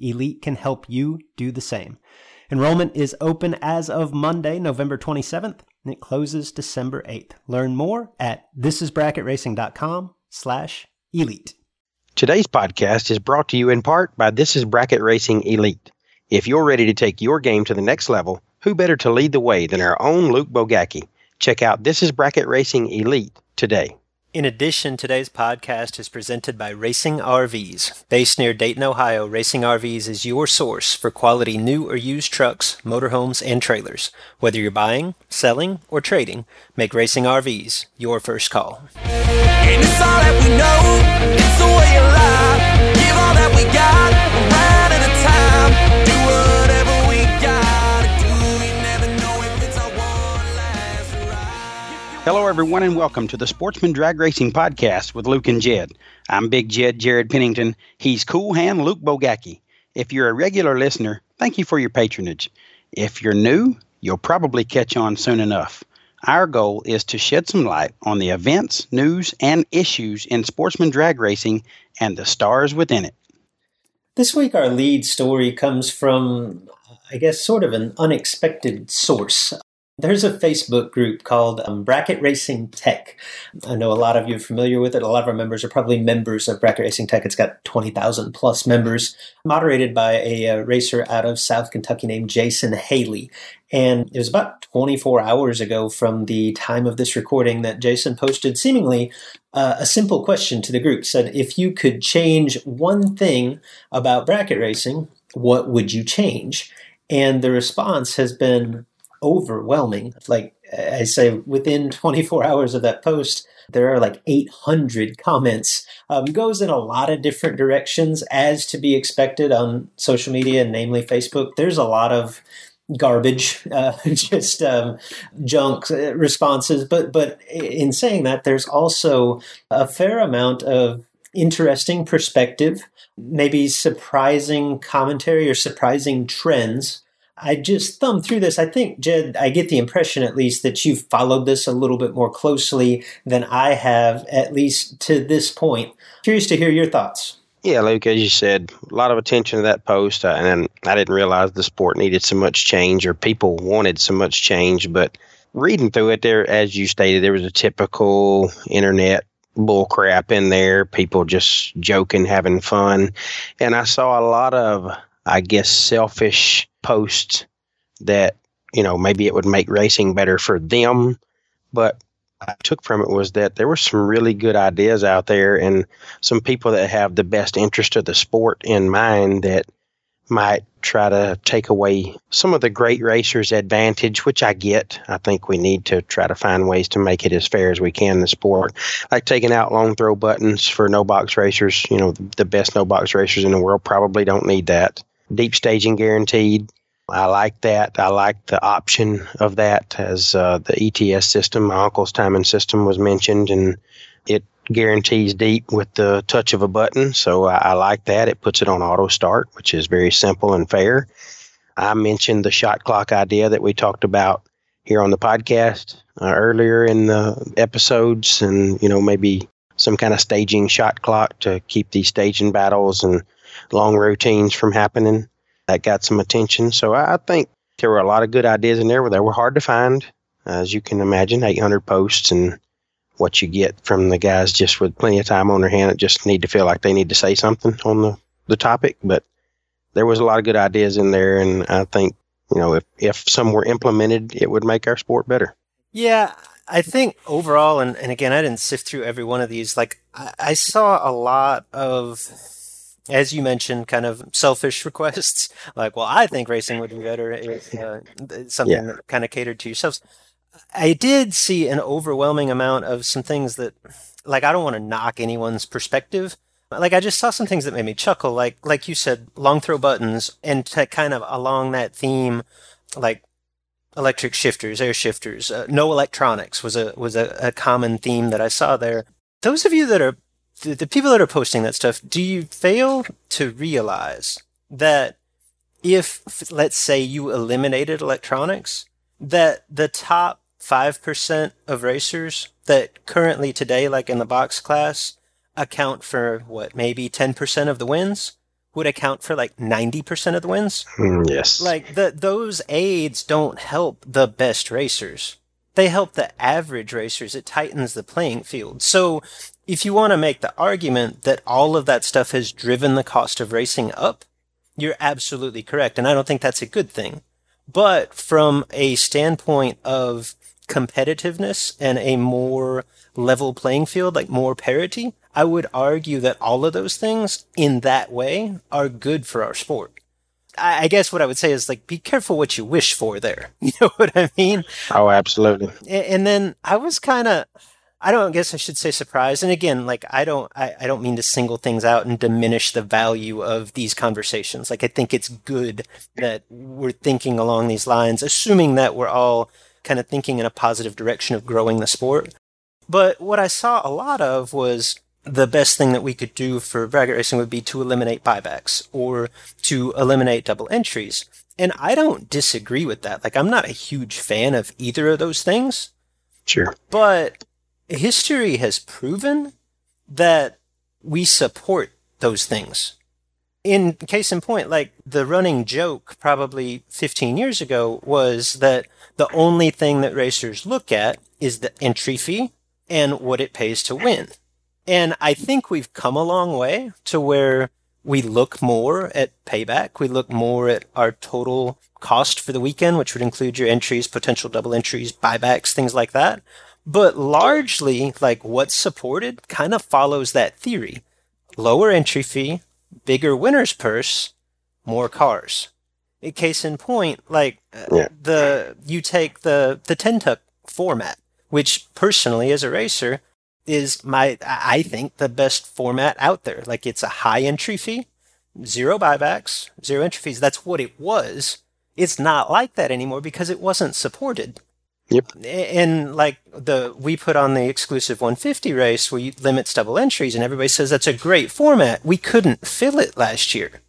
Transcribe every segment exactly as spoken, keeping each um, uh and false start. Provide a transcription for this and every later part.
Elite can help you do the same. Enrollment is open as of Monday, November twenty-seventh, and it closes December eighth. Learn more at this is bracket racing dot com slash elite. Today's podcast is brought to you in part by This Is Bracket Racing Elite. If you're ready to take your game to the next level, who better to lead the way than our own Luke Bogacki? Check out This Is Bracket Racing Elite today. In addition, today's podcast is presented by Racing R Vs. Based near Dayton, Ohio, Racing R Vs is your source for quality new or used trucks, motorhomes, and trailers. Whether you're buying, selling, or trading, make Racing R Vs your first call. And it's all that we know, it's the way of life. Give all that we got, right at a time. Do whatever we gotta do, we never know if it's our one last ride. Hello, everyone, and welcome to the Sportsman Drag Racing Podcast with Luke and Jed. I'm Big Jed, Jared Pennington. He's Cool Hand Luke Bogacki. If you're a regular listener, thank you for your patronage. If you're new, you'll probably catch on soon enough. Our goal is to shed some light on the events, news, and issues in sportsman drag racing and the stars within it. This week, our lead story comes from, I guess, sort of an unexpected source. There's a Facebook group called um, Bracket Racing Tech. I know a lot of you are familiar with it. A lot of our members are probably members of Bracket Racing Tech. It's got twenty thousand plus members, moderated by a, a racer out of South Kentucky named Jason Haley. And it was about twenty-four hours ago from the time of this recording that Jason posted seemingly uh, a simple question to the group. Said, if you could change one thing about bracket racing, what would you change? And the response has been overwhelming. Like I say, within twenty-four hours of that post, there are like eight hundred comments. Um, goes in a lot of different directions, as to be expected on social media, namely Facebook. There's a lot of garbage, uh, just um, junk responses. But but in saying that, there's also a fair amount of interesting perspective, maybe surprising commentary or surprising trends. I just thumbed through this. I think, Jed, I get the impression at least that you've followed this a little bit more closely than I have, at least to this point. Curious to hear your thoughts. Yeah, Luke, as you said, a lot of attention to that post, uh, and I didn't realize the sport needed so much change, or people wanted so much change. But reading through it there, as you stated, there was a typical internet bullcrap in there, people just joking, having fun. And I saw a lot of, I guess, selfish posts that, you know, maybe it would make racing better for them. But I took from it was that there were some really good ideas out there and some people that have the best interest of the sport in mind that might try to take away some of the great racers' advantage, which I get. I think we need to try to find ways to make it as fair as we can in the sport, like taking out long throw buttons for no box racers. You know, the best no box racers in the world probably don't need that. Deep staging guaranteed. I like that. I like the option of that as uh, the E T S system, my uncle's timing system, was mentioned, and it guarantees deep with the touch of a button. So I, I like that. It puts it on auto start, which is very simple and fair. I mentioned the shot clock idea that we talked about here on the podcast uh, earlier in the episodes, and, you know, maybe some kind of staging shot clock to keep these staging battles and long routines from happening. That got some attention. So I, I think there were a lot of good ideas in there. They were hard to find, as you can imagine, eight hundred posts, and what you get from the guys just with plenty of time on their hand that just need to feel like they need to say something on the, the topic. But there was a lot of good ideas in there, and I think, you know, if, if some were implemented, it would make our sport better. Yeah, I think overall, and, and again, I didn't sift through every one of these. Like, I, I saw a lot of, as you mentioned, kind of selfish requests. Like, well, I think racing would be better if uh, something yeah. that kind of catered to yourselves. I did see an overwhelming amount of some things that, like, I don't want to knock anyone's perspective. Like, I just saw some things that made me chuckle. Like, like you said, long throw buttons, and to kind of along that theme, like electric shifters, air shifters, uh, no electronics was a was a, a common theme that I saw there. Those of you that are the, the people that are posting that stuff, do you fail to realize that if, let's say, you eliminated electronics, that the top five percent of racers that currently today, like in the box class, account for what, maybe ten percent of the wins, would account for like ninety percent of the wins? Yes. Like the, those aids don't help the best racers. They help the average racers. It tightens the playing field. So if you want to make the argument that all of that stuff has driven the cost of racing up, you're absolutely correct. And I don't think that's a good thing. But from a standpoint of competitiveness and a more level playing field, like more parity, I would argue that all of those things in that way are good for our sport. I guess what I would say is, like, be careful what you wish for there. You know what I mean? Oh, absolutely. And then I was kind of, I don't guess I should say surprised. And again, like, I don't, I, I don't mean to single things out and diminish the value of these conversations. Like, I think it's good that we're thinking along these lines, assuming that we're all kind of thinking in a positive direction of growing the sport. But what I saw a lot of was the best thing that we could do for bracket racing would be to eliminate buybacks or to eliminate double entries. And I don't disagree with that. Like, I'm not a huge fan of either of those things. Sure. But history has proven that we support those things. In case in point, like, the running joke probably fifteen years ago was that the only thing that racers look at is the entry fee and what it pays to win. And I think we've come a long way to where we look more at payback. We look more at our total cost for the weekend, which would include your entries, potential double entries, buybacks, things like that. But largely, like, what's supported kind of follows that theory. Lower entry fee, bigger winner's purse, more cars. A case in point, like, yeah. the you take the, the ten-tuck format, which personally as a racer is my, I think, the best format out there. Like, it's a high entry fee, zero buybacks, zero entry fees. That's what it was. It's not like that anymore because it wasn't supported. Yep. And like the, we put on the exclusive one fifty race where you limits double entries, and everybody says that's a great format. We couldn't fill it last year.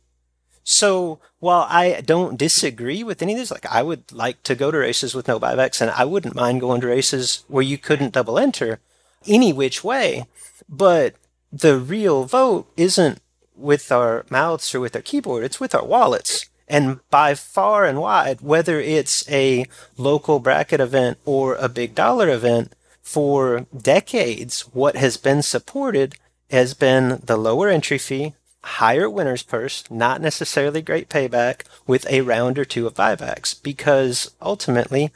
So while I don't disagree with any of this, like, I would like to go to races with no buybacks, and I wouldn't mind going to races where you couldn't double enter any which way. But the real vote isn't with our mouths or with our keyboard. It's with our wallets. And by far and wide, whether it's a local bracket event or a big dollar event, for decades, what has been supported has been the lower entry fee, higher winner's purse, not necessarily great payback, with a round or two of buybacks. Because ultimately,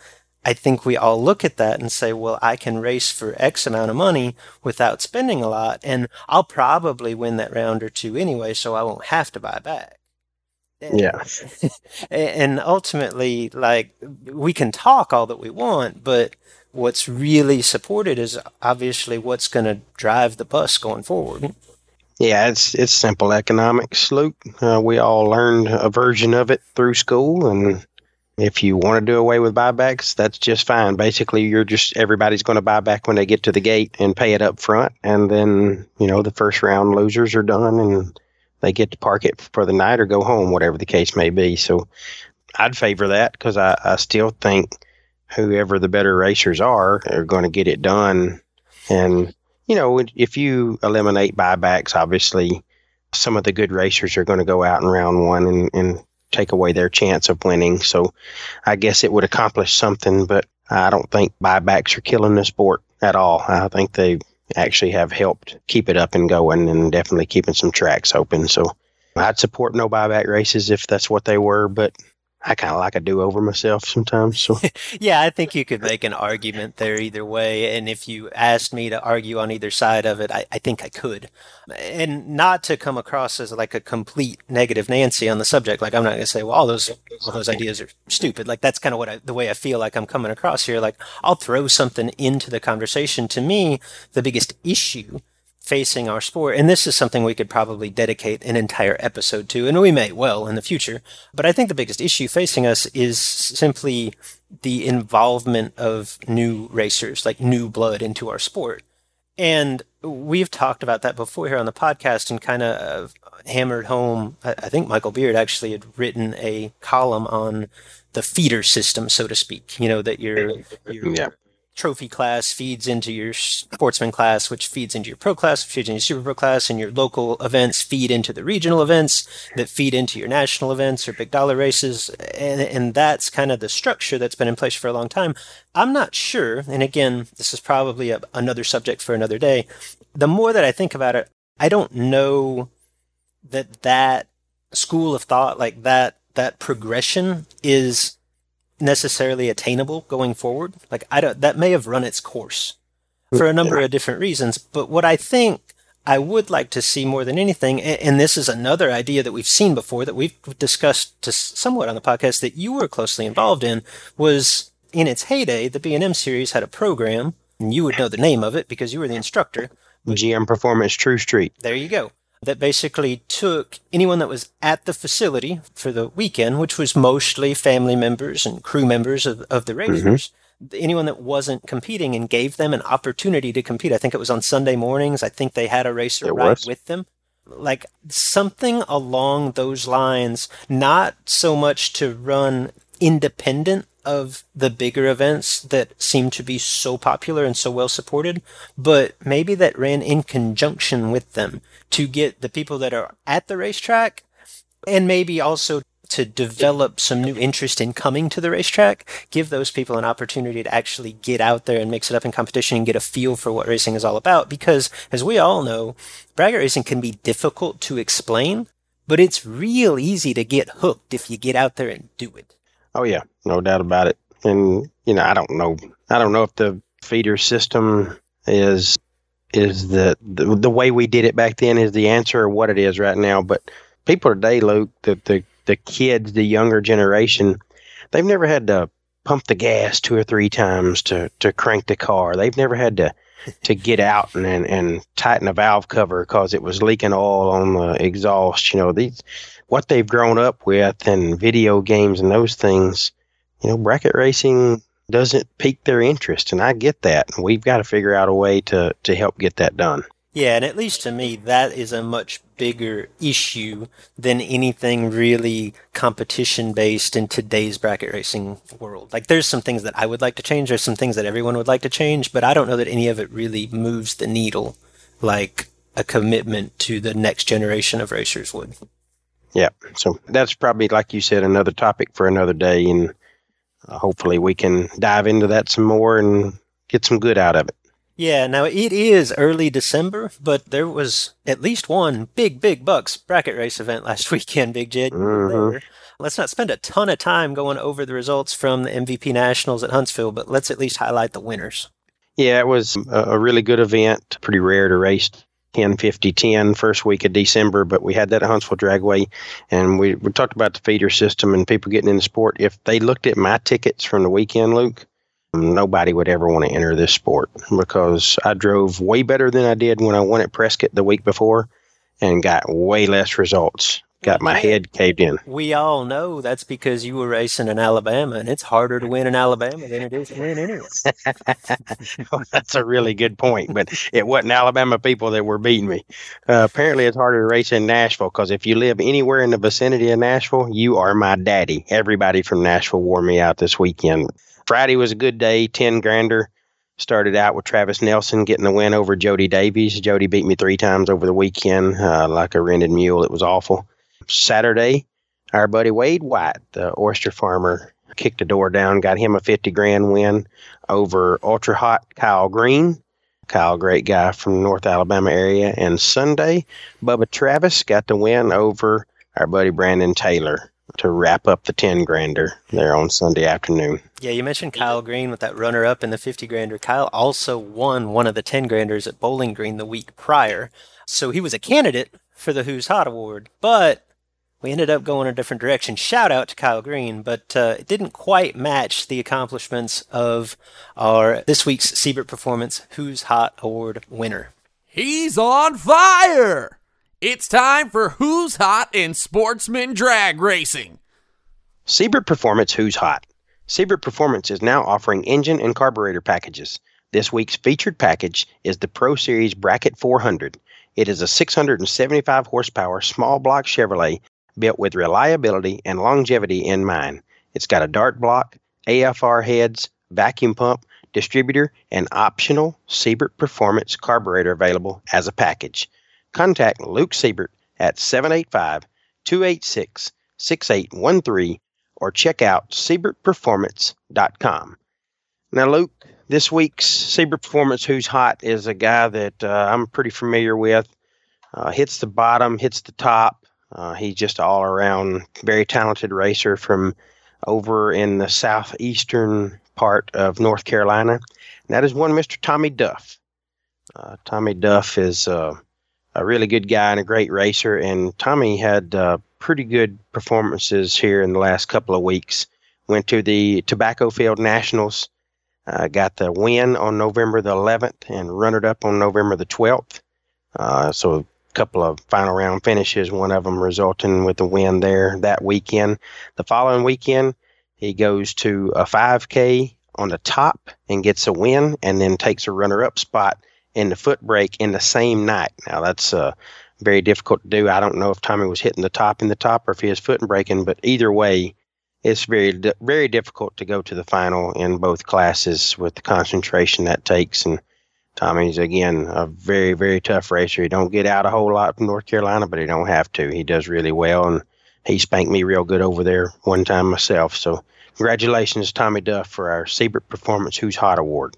I think we all look at that and say, well, I can race for X amount of money without spending a lot, and I'll probably win that round or two anyway, so I won't have to buy back. Yeah. And ultimately, like, we can talk all that we want, but what's really supported is obviously what's going to drive the bus going forward. Yeah, it's it's simple economics, Luke. Uh, we all learned a version of it through school, and if you want to do away with buybacks, that's just fine. Basically, you're just, everybody's going to buy back when they get to the gate and pay it up front, and then, you know, the first round losers are done, and they get to park it for the night or go home, whatever the case may be. So I'd favor that because I, I still think whoever the better racers are are going to get it done. And, you know, if you eliminate buybacks, obviously some of the good racers are going to go out in round one and, and take away their chance of winning. So I guess it would accomplish something, but I don't think buybacks are killing the sport at all. I think they actually have helped keep it up and going and definitely keeping some tracks open. So I'd support no buyback races if that's what they were, but I kind of like a do-over myself sometimes. So yeah, I think you could make an argument there either way. And if you asked me to argue on either side of it, I, I think I could. And not to come across as like a complete negative Nancy on the subject. Like, I'm not going to say, well, all those all those ideas are stupid. Like, that's kind of what I, the way I feel like I'm coming across here. Like, I'll throw something into the conversation. To me, the biggest issue facing our sport, and this is something we could probably dedicate an entire episode to, and we may well in the future, but I think the biggest issue facing us is simply the involvement of new racers, like new blood into our sport. And we've talked about that before here on the podcast and kind of hammered home. I think Michael Beard actually had written a column on the feeder system, so to speak, you know, that you're, you're yeah. trophy class feeds into your sportsman class, which feeds into your pro class, which feeds into your super pro class, and your local events feed into the regional events that feed into your national events or big dollar races. And, and that's kind of the structure that's been in place for a long time. I'm not sure. And again, this is probably a, another subject for another day. The more that I think about it, I don't know that that school of thought, like that, that progression is necessarily attainable going forward. Like, I don't, that may have run its course for a number of different reasons. But what I think I would like to see more than anything, and, and this is another idea that we've seen before that we've discussed to somewhat on the podcast that you were closely involved in, was in its heyday, the B and M series had a program, and you would know the name of it because you were the instructor. G M Performance True Street. There you go. That basically took anyone that was at the facility for the weekend, which was mostly family members and crew members of, of the racers, mm-hmm. anyone that wasn't competing, and gave them an opportunity to compete. I think it was on Sunday mornings. I think they had a racer it ride was. with them. Like something along those lines, not so much to run independent of the bigger events that seem to be so popular and so well supported, but maybe that ran in conjunction with them to get the people that are at the racetrack, and maybe also to develop some new interest in coming to the racetrack, give those people an opportunity to actually get out there and mix it up in competition and get a feel for what racing is all about. Because as we all know, bracket racing can be difficult to explain, but it's real easy to get hooked if you get out there and do it. Oh, yeah, no doubt about it. And, you know, I don't know. I don't know if the feeder system is is the, the the way we did it back then is the answer or what it is right now. But people today, Luke, the, the, the kids, the younger generation, they've never had to pump the gas two or three times to, to crank the car. They've never had to, to get out and, and, and tighten a valve cover because it was leaking oil on the exhaust. You know, these... what they've grown up with and video games and those things, you know, bracket racing doesn't pique their interest. And I get that. And we've got to figure out a way to, to help get that done. Yeah. And at least to me, that is a much bigger issue than anything really competition based in today's bracket racing world. Like, there's some things that I would like to change. There's some things that everyone would like to change, but I don't know that any of it really moves the needle like a commitment to the next generation of racers would. Yeah. So that's probably, like you said, another topic for another day. And uh, hopefully we can dive into that some more and get some good out of it. Yeah. Now, it is early December, but there was at least one big, big bucks bracket race event last weekend, Big Jed. Mm-hmm. Let's not spend a ton of time going over the results from the M V P Nationals at Huntsville, but let's at least highlight the winners. Yeah, it was a really good event. Pretty rare to race ten fifty ten first week of December, but we had that at Huntsville Dragway, and we, we talked about the feeder system and people getting in the sport. If they looked at my tickets from the weekend, Luke, nobody would ever want to enter this sport because I drove way better than I did when I won at Prescott the week before and got way less results got my head caved in. We all know that's because you were racing in Alabama, and it's harder to win in Alabama than it is to win anywhere. Well, that's a really good point, but it wasn't Alabama people that were beating me. Uh, apparently, it's harder to race in Nashville, because if you live anywhere in the vicinity of Nashville, you are my daddy. Everybody from Nashville wore me out this weekend. Friday was a good day, ten grander. Started out with Travis Nelson getting the win over Jody Davies. Jody beat me three times over the weekend, uh, like a rented mule. It was awful. Saturday, our buddy Wade White, the oyster farmer, kicked the door down, got him a fifty grand win over ultra hot Kyle Green. Kyle, great guy from North Alabama area. And Sunday, Bubba Travis got the win over our buddy Brandon Taylor to wrap up the ten grander there on Sunday afternoon. Yeah, you mentioned Kyle Green with that runner-up in the fifty grander. Kyle also won one of the ten granders at Bowling Green the week prior. So he was a candidate for the Who's Hot Award, but we ended up going a different direction. Shout out to Kyle Green, but uh, it didn't quite match the accomplishments of our this week's Siebert Performance Who's Hot Award winner. He's on fire! It's time for Who's Hot in Sportsman Drag Racing. Siebert Performance Who's Hot. Siebert Performance is now offering engine and carburetor packages. This week's featured package is the Pro Series Bracket four hundred. It is a six hundred seventy-five horsepower small block Chevrolet built with reliability and longevity in mind. It's got a dart block, A F R heads, vacuum pump, distributor, and optional Siebert Performance carburetor available as a package. Contact Luke Siebert at seven eight five, two eight six, six eight one three or check out siebert performance dot com. Now, Luke, this week's Siebert Performance Who's Hot is a guy that uh, I'm pretty familiar with. Uh, hits the bottom, hits the top. Uh, he's just an all-around very talented racer from over in the southeastern part of North Carolina. And that is one Mister Tommy Duff. Uh, Tommy Duff is... Uh, A really good guy and a great racer, and Tommy had uh, pretty good performances here in the last couple of weeks. Went to the Tobacco Field Nationals, uh, got the win on November the eleventh and runnered up on November the twelfth. Uh, so a couple of final round finishes, one of them resulting with the win there that weekend. The following weekend, he goes to a five K on the top and gets a win, and then takes a runner-up spot in the foot brake in the same night. Now, that's uh, very difficult to do. I don't know if Tommy was hitting the top in the top or if he was foot braking, but either way, it's very, very difficult to go to the final in both classes with the concentration that takes. And Tommy's, again, a very, very tough racer. He don't get out a whole lot from North Carolina, but he don't have to. He does really well, and he spanked me real good over there one time myself. So congratulations, Tommy Duff, for our Siebert Performance Who's Hot Award.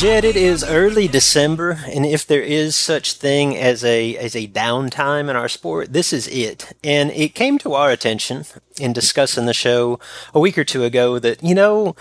Jed, it is early December, and if there is such thing as a as a downtime in our sport, this is it. And it came to our attention in discussing the show a week or two ago that, you know,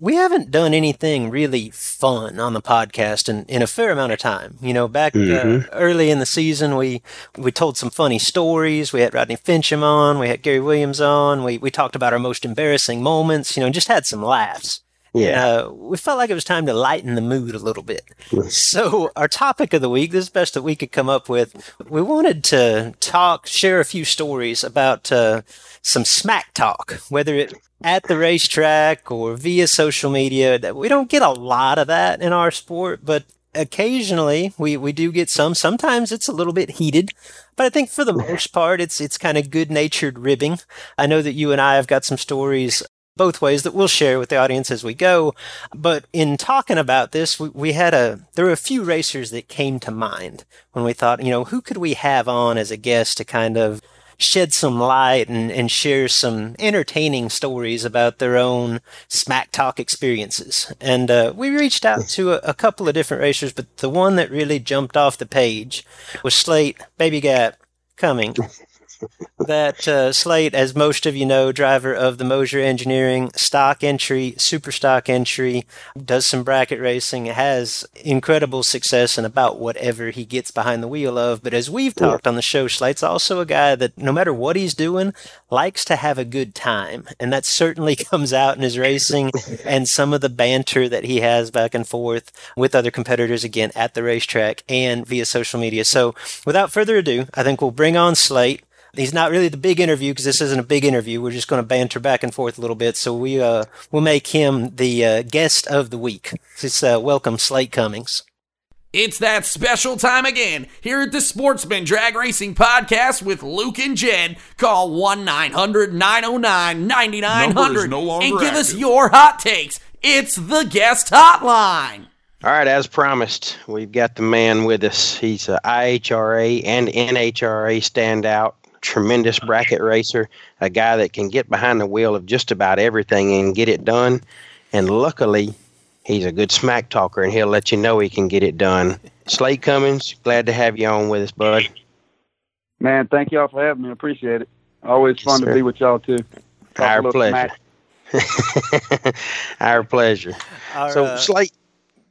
we haven't done anything really fun on the podcast in, in a fair amount of time. You know, back mm-hmm. uh, early in the season, we we told some funny stories. We had Rodney Fincham on. We had Gary Williams on. We, we talked about our most embarrassing moments, you know, and just had some laughs. Yeah, and, uh, we felt like it was time to lighten the mood a little bit. So our topic of the week, this is the best that we could come up with. We wanted to talk, share a few stories about uh, some smack talk, whether it at the racetrack or via social media. That we don't get a lot of that in our sport, but occasionally we, we do get some. Sometimes it's a little bit heated, but I think for the most part, it's it's kind of good-natured ribbing. I know that you and I have got some stories both ways that we'll share with the audience as we go. But in talking about this, we, we had a, there were a few racers that came to mind when we thought, you know, who could we have on as a guest to kind of shed some light and, and share some entertaining stories about their own smack talk experiences. And uh, we reached out to a, a couple of different racers, but the one that really jumped off the page was Slate Baby Gap Cummings. that uh, Slate, as most of you know, driver of the Mosier Engineering stock entry, super stock entry, does some bracket racing, has incredible success in about whatever he gets behind the wheel of. But as we've talked on the show, Slate's also a guy that no matter what he's doing, likes to have a good time. And that certainly comes out in his racing and some of the banter that he has back and forth with other competitors, again, at the racetrack and via social media. So without further ado, I think we'll bring on Slate. He's not really the big interview because this isn't a big interview. We're just going to banter back and forth a little bit. So we, uh, we'll make him the uh, guest of the week. It's, uh, welcome, Slate Cummings. It's that special time again here at the Sportsman Drag Racing Podcast with Luke and Jen. Call one nine hundred nine oh nine nine nine hundred no and give active. us your hot takes. It's the guest hotline. All right, as promised, we've got the man with us. He's an I H R A and N H R A standout, tremendous bracket racer, a guy that can get behind the wheel of just about everything and get it done. And luckily, he's a good smack talker, and he'll let you know he can get it done. Slate Cummings, glad to have you on with us, bud. Man, thank y'all for having me. Appreciate it. Always yes, fun sir. to be with y'all, too. Talk Our pleasure. Our pleasure. Our, so, uh, Slate.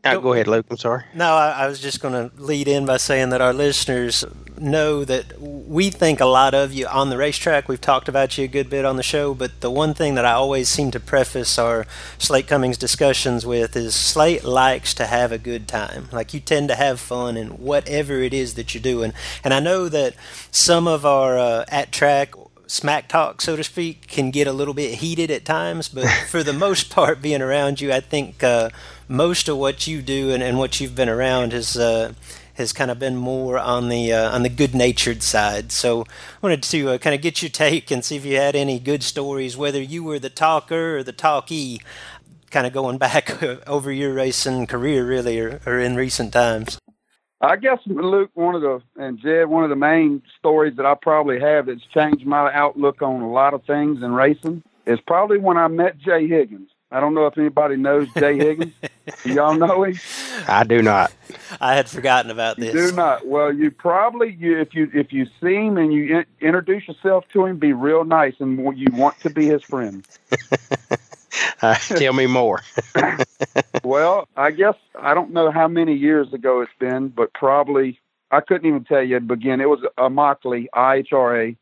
Oh, go ahead, Luke. I'm sorry. No, I, I was just going to lead in by saying that our listeners know that we think a lot of you on the racetrack. We've talked about you a good bit on the show, but the one thing that I always seem to preface our Slate Cummings discussions with is Slate likes to have a good time. Like, you tend to have fun in whatever it is that you're doing. And I know that some of our uh, at-track smack talk, so to speak, can get a little bit heated at times, but for the most part, being around you, I think uh, most of what you do and, and what you've been around has uh, has kind of been more on the uh, on the good-natured side. So I wanted to uh, kind of get your take and see if you had any good stories, whether you were the talker or the talkie, kind of going back over your racing career, really, or, or in recent times. I guess, Luke, one of the, and Jed, one of the main stories that I probably have that's changed my outlook on a lot of things in racing is probably when I met Jay Higgins. I don't know if anybody knows Jay Higgins. Do y'all know him? I do not. I had forgotten about this. You do not. Well, you probably, you, if you if you see him and you in, introduce yourself to him, be real nice, and you want to be his friend. Uh, tell me more. Well, I guess I don't know how many years ago it's been, but probably I couldn't even tell you. Again, it was Immokalee, I H R A,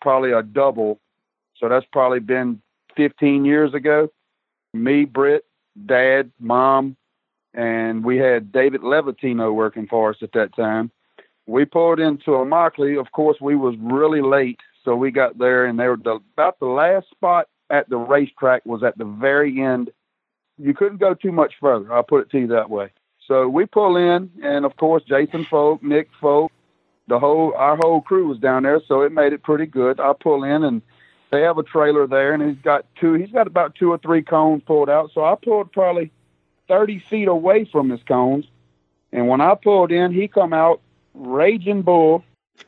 probably a double. So that's probably been fifteen years ago. Me, Britt, Dad, Mom, and we had David Levitino working for us at that time. We pulled into Immokalee. Of course, we was really late, so we got there, and they were the, about the last spot at the racetrack was at the very end. You couldn't go too much further. I'll put it to you that way. So we pull in, and of course, Jason Folk, Nick Folk, the whole, our whole crew was down there. So it made it pretty good. I pull in, and they have a trailer there, and he's got two, he's got about two or three cones pulled out. So I pulled probably thirty feet away from his cones. And when I pulled in, he come out raging bull,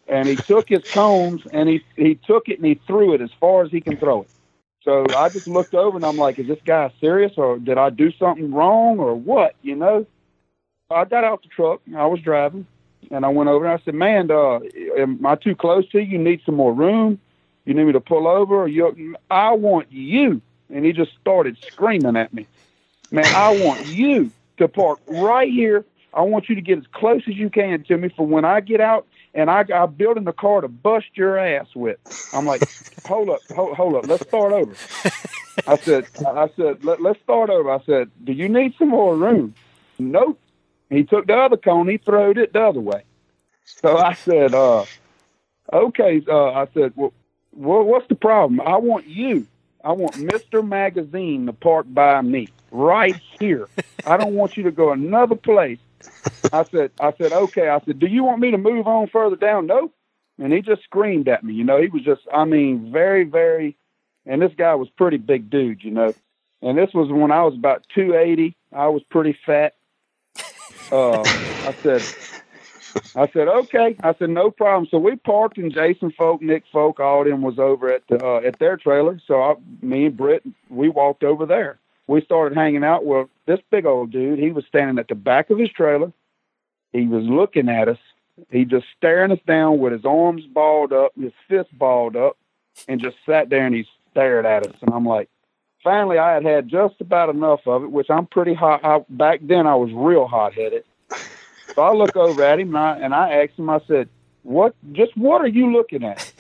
and he took his cones, and he, he took it and he threw it as far as he can throw it. So I just looked over, and I'm like, is this guy serious, or did I do something wrong, or what, you know? I got out the truck, and I was driving, and I went over, and I said, man, uh, am I too close to you? You need some more room? You need me to pull over? Or you? I want you. And he just started screaming at me. Man, I want you to park right here. I want you to get as close as you can to me for when I get out, and I, I'm building the car to bust your ass with. I'm like, hold up, hold, hold up, let's start over. I said, I said, Let, let's start over. I said, do you need some more room? Nope. He took the other cone, he throwed it the other way. So I said, uh, okay. Uh, I said, well, well, what's the problem? I want you. I want Mister Magazine to park by me right here. I don't want you to go another place. I said, I said, okay. I said, do you want me to move on further down? Nope. And he just screamed at me. You know, he was just, I mean, very, very, and this guy was pretty big dude, you know. And this was when I was about two eighty. I was pretty fat. Uh, I said, I said, okay. I said, no problem. So we parked, and Jason Folk, Nick Folk, all of them was over at the, uh, at their trailer. So I, me and Britt, we walked over there. We started hanging out. Well, this big old dude, he was standing at the back of his trailer. He was looking at us, He just staring us down with his arms balled up, his fist balled up, and just sat there and he stared at us. And I'm like, finally, I had had just about enough of it, which I'm pretty hot. I, back then, I was real hot-headed. So I look over at him, and I, and I asked him, I said, what, just what are you looking at?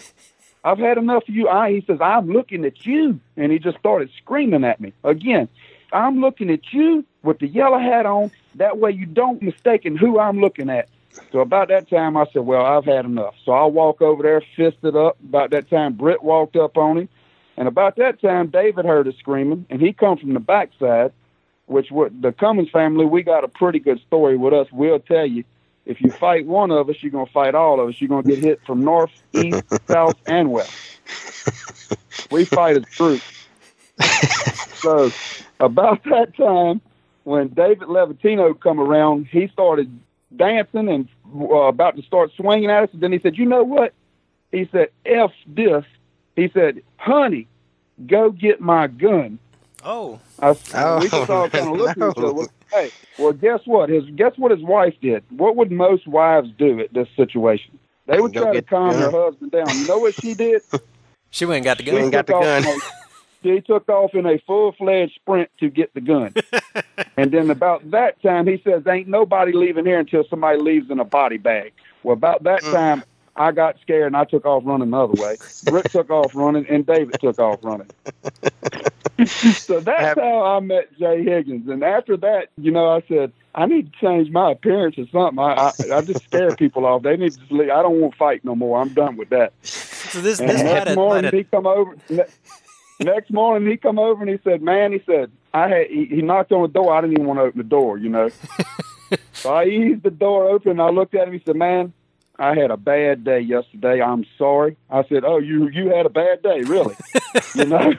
I've had enough of you. I, he says, I'm looking at you. And he just started screaming at me. Again, I'm looking at you with the yellow hat on. That way you don't mistake who I'm looking at. So about that time, I said, well, I've had enough. So I walk over there, fisted up. About that time, Britt walked up on him. And about that time, David heard us screaming, and he come from the backside, which would, the Cummings family, we got a pretty good story with us. We'll tell you, if you fight one of us, you're going to fight all of us. You're going to get hit from north, east, south, and west. We fight as a group. So about that time, when David Levitino come around, he started dancing and uh, about to start swinging at us. And then he said, you know what? He said, F this. He said, honey, go get my gun. Oh. I, oh we just all kind of looked no. at each other. Hey, well, guess what? His Guess what his wife did? What would most wives do at this situation? They would go try to calm her husband down. You know what she did? She went and got the gun. She, she, got the gun. A, she took off in a full-fledged sprint to get the gun. And then about that time, he says, ain't nobody leaving here until somebody leaves in a body bag. Well, about that mm. time, I got scared and I took off running the other way. Britt took off running and David took off running. So that's how I met Jay Higgins. And after that, you know, I said, I need to change my appearance or something. I I, I just scare people off. They need to just leave. I don't want to fight no more. I'm done with that. So this, this next morning he come over. Ne- next morning he come over and he said, man, he said, I had, he, he knocked on the door. I didn't even want to open the door, you know. So I eased the door open and I looked at him. He said, man, I had a bad day yesterday. I'm sorry. I said, oh, you you had a bad day, really? You know?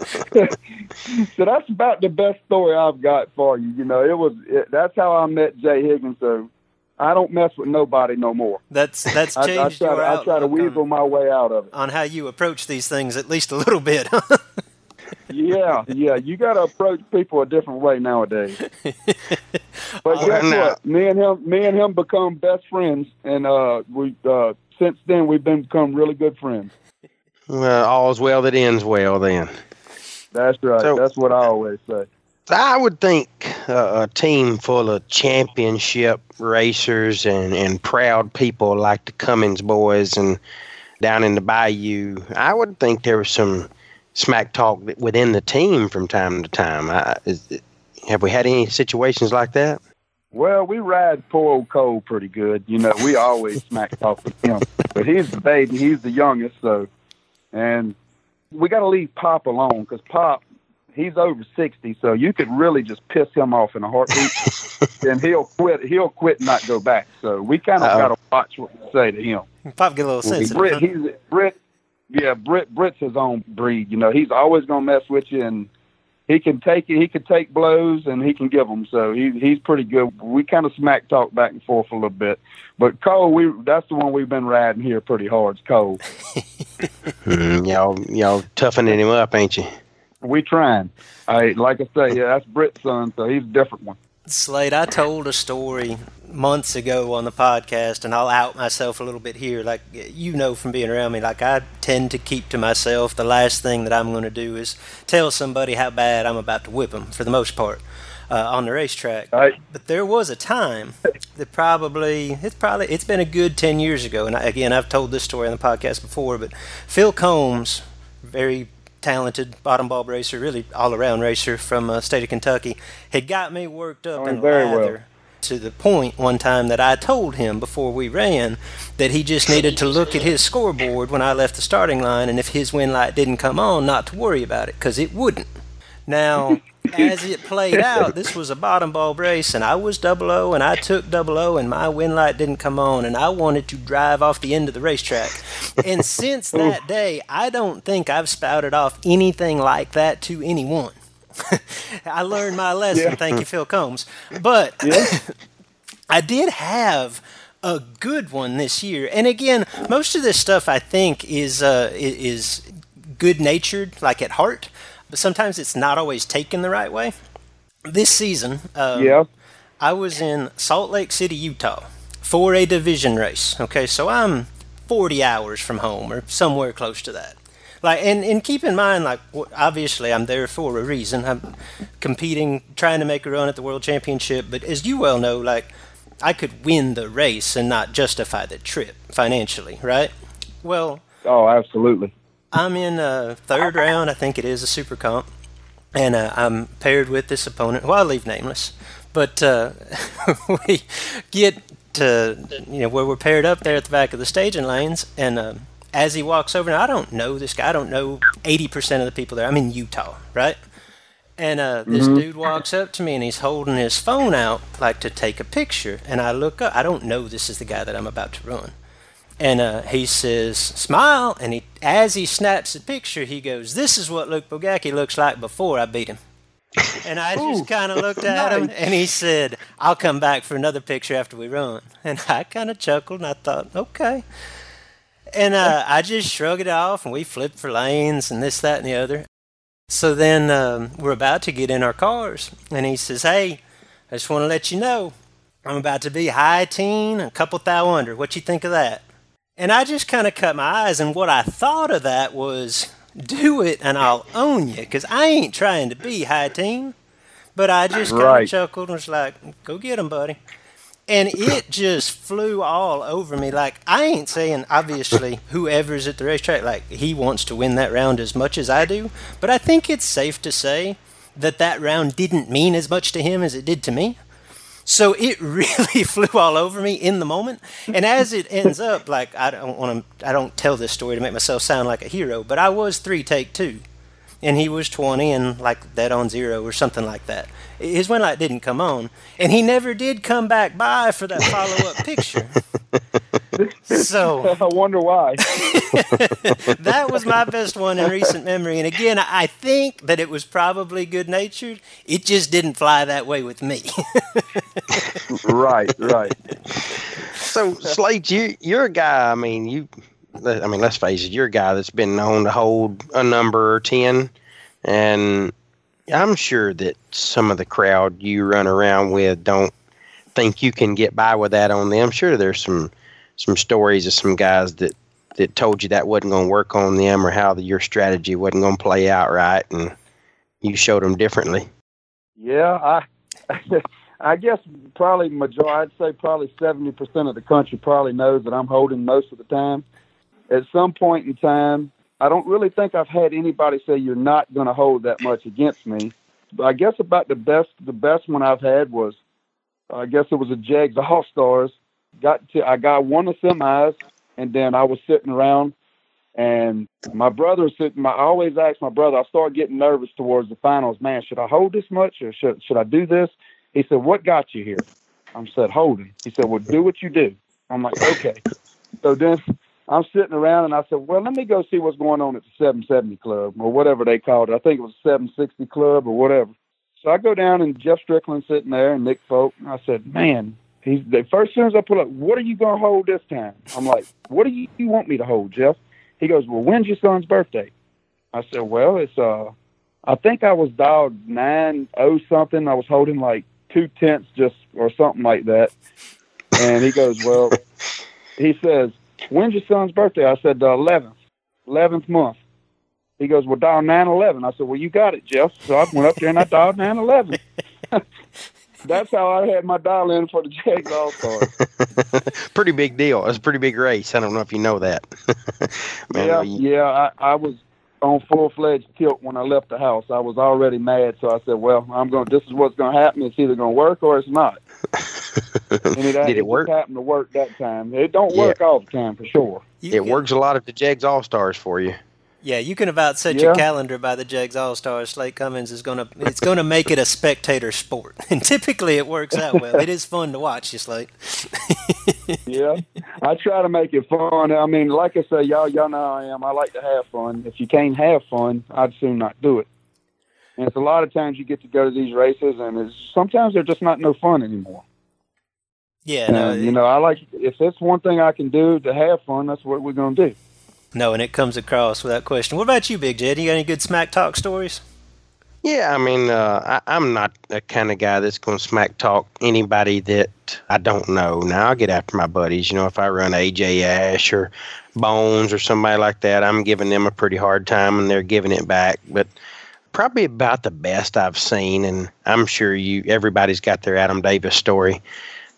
So that's about the best story I've got for you. You know, it was it, that's how I met Jay Higgins. So I don't mess with nobody no more. That's that's changed. I, I try, your to, I try to weasel my way out of it on how you approach these things, at least a little bit. Yeah, yeah. You got to approach people a different way nowadays. But oh, guess no. what? Me and him, me and him become best friends, and uh, we uh, since then we've been become really good friends. Well, all's well that ends well. Then that's right. So, that's what I always say. I would think uh, a team full of championship racers and, and proud people like the Cummings boys and down in the Bayou, I would think there was some smack talk within the team from time to time. I, is, have we had any situations like that? Well, we ride poor old Cole pretty good. You know, we always smack talk with him. But he's the baby. He's the youngest. So, and we got to leave Pop alone because Pop, he's over sixty. So you could really just piss him off in a heartbeat. And he'll quit. He'll quit and not go back. So we kind of got to watch what we say to him. Pop get a little sensitive. Britt, huh? he's, Britt, Yeah, Britt, Britt's his own breed. You know, he's always going to mess with you, and he can take it. He can take blows, and he can give them. So he, he's pretty good. We kind of smack talk back and forth a little bit. But Cole, we that's the one we've been riding here pretty hard. It's Cole. mm, y'all, y'all toughening him up, ain't you? We trying. I, like I say, yeah, that's Britt's son, so he's a different one. Slate, I told a story months ago on the podcast, and I'll out myself a little bit here. Like, you know from being around me, like, I tend to keep to myself. The last thing that I'm going to do is tell somebody how bad I'm about to whip them, for the most part, uh, on the racetrack. Right. But there was a time that probably, it's probably, it's been a good ten years ago, and I, again, I've told this story on the podcast before, but Phil Combs, very talented bottom bulb racer, really all-around racer from the uh, state of Kentucky, had got me worked up in very lather well. To the point one time that I told him before we ran that he just needed to look at his scoreboard when I left the starting line, and if his wind light didn't come on, not to worry about it, because it wouldn't. Now, as it played out, this was a bottom bulb race, and I was double O, and I took double O, and my wind light didn't come on, and I wanted to drive off the end of the racetrack. And since that day, I don't think I've spouted off anything like that to anyone. I learned my lesson, yeah. Thank you, Phil Combs. But yeah. I did have a good one this year. And again, most of this stuff, I think, is uh, is good-natured, like at heart. But sometimes it's not always taken the right way. This season, um, yeah. I was in Salt Lake City, Utah for a division race. Okay, so I'm forty hours from home or somewhere close to that. Like, and, and keep in mind, like, obviously I'm there for a reason. I'm competing, trying to make a run at the World Championship. But as you well know, like, I could win the race and not justify the trip financially, right? Well, oh, absolutely. I'm in uh, third round, I think it is, a super comp. And uh, I'm paired with this opponent, who I'll leave nameless. But uh, we get to, you know, where we're paired up there at the back of the staging lanes. And uh, as he walks over, and I don't know this guy, I don't know eighty percent of the people there. I'm in Utah, right? And uh, this mm-hmm. dude walks up to me, and he's holding his phone out, like, to take a picture. And I look up. I don't know this is the guy that I'm about to run. And uh, he says, smile. And he, as he snaps the picture, he goes, this is what Luke Bogacki looks like before I beat him. And I just kind of looked at nice. him, and he said, I'll come back for another picture after we run. And I kind of chuckled, and I thought, okay. And uh, I just shrugged it off, and we flipped for lanes and this, that, and the other. So then um, we're about to get in our cars, and he says, hey, I just want to let you know, I'm about to be high teen, a couple thou under. What you think of that? And I just kind of cut my eyes, and what I thought of that was, do it and I'll own you, because I ain't trying to be high team. But I just kind of right. chuckled and was like, go get him, buddy. And it just flew all over me. Like, I ain't saying, obviously, whoever's at the racetrack, like, he wants to win that round as much as I do. But I think it's safe to say that that round didn't mean as much to him as it did to me. So it really flew all over me in the moment. And as it ends up, like, I don't want to, I don't tell this story to make myself sound like a hero, but I was three take two, and he was twenty and like dead on zero or something like that. His win light didn't come on, and he never did come back by for that follow up picture. So I wonder why. That was my best one in recent memory. And again, I think that it was probably good natured. It just didn't fly that way with me. Right, right. So Slate, you you're a guy, I mean, you I mean, let's face it, you're a guy that's been known to hold a number ten, and I'm sure that some of the crowd you run around with don't think you can get by with that on them. I'm sure there's some some stories of some guys that, that told you that wasn't going to work on them, or how the, your strategy wasn't going to play out right, and you showed them differently. Yeah, I I guess probably majority, I'd say probably seventy percent of the country probably knows that I'm holding most of the time. At some point in time, I don't really think I've had anybody say you're not going to hold that much against me. But I guess about the best the best one I've had was, I guess it was a Jags All Stars. Got to, I got one of semis, and then I was sitting around, and my brother was sitting. I always ask my brother. I started getting nervous towards the finals. Man, should I hold this much, or should should I do this? He said, "What got you here?" I said, "Holding." He said, "Well, do what you do." I'm like, "Okay." So then I'm sitting around, and I said, "Well, let me go see what's going on at the seven seventy Club, or whatever they called it. I think it was seven sixty Club, or whatever." So I go down, and Jeff Strickland's sitting there, and Nick Folk. And I said, "Man." He's the first soon as I pull up, what are you going to hold this time? I'm like, what do you, you want me to hold, Jeff? He goes, well, when's your son's birthday? I said, well, it's, uh, I think I was dialed nine oh something. I was holding like two tenths just or something like that. And he goes, well, he says, when's your son's birthday? I said, the eleventh, eleventh month. He goes, well, dial nine eleven. I said, well, you got it, Jeff. So I went up there and I dialed nine eleven. That's how I had my dial in for the Jags All Stars. Pretty big deal. It's a pretty big race. I don't know if you know that. Man, yeah, you... yeah. I, I was on full fledged tilt when I left the house. I was already mad, so I said, "Well, I'm going. This is what's going to happen. It's either going to work or it's not." And it did it work? Happened to work that time. It don't yeah. work all the time for sure. You it can... works a lot at the Jags All Stars for you. Yeah, you can about set yeah. your calendar by the Jags All Stars. Slate Cummings is gonna it's gonna make it a spectator sport, and typically it works out well. It is fun to watch, just like. Yeah, I try to make it fun. I mean, like I say, y'all, y'all know I am. I like to have fun. If you can't have fun, I'd soon not do it. And it's a lot of times you get to go to these races, and it's, sometimes they're just not no fun anymore. Yeah, and, no, you know, I like if it's one thing I can do to have fun, that's what we're gonna do. No, and it comes across without question. What about you, Big Jed? You got any good smack talk stories? Yeah, I mean, uh, I, I'm not the kind of guy that's going to smack talk anybody that I don't know. Now, I'll get after my buddies. You know, if I run A J Ash or Bones or somebody like that, I'm giving them a pretty hard time, and they're giving it back. But probably about the best I've seen, and I'm sure you everybody's got their Adam Davis story,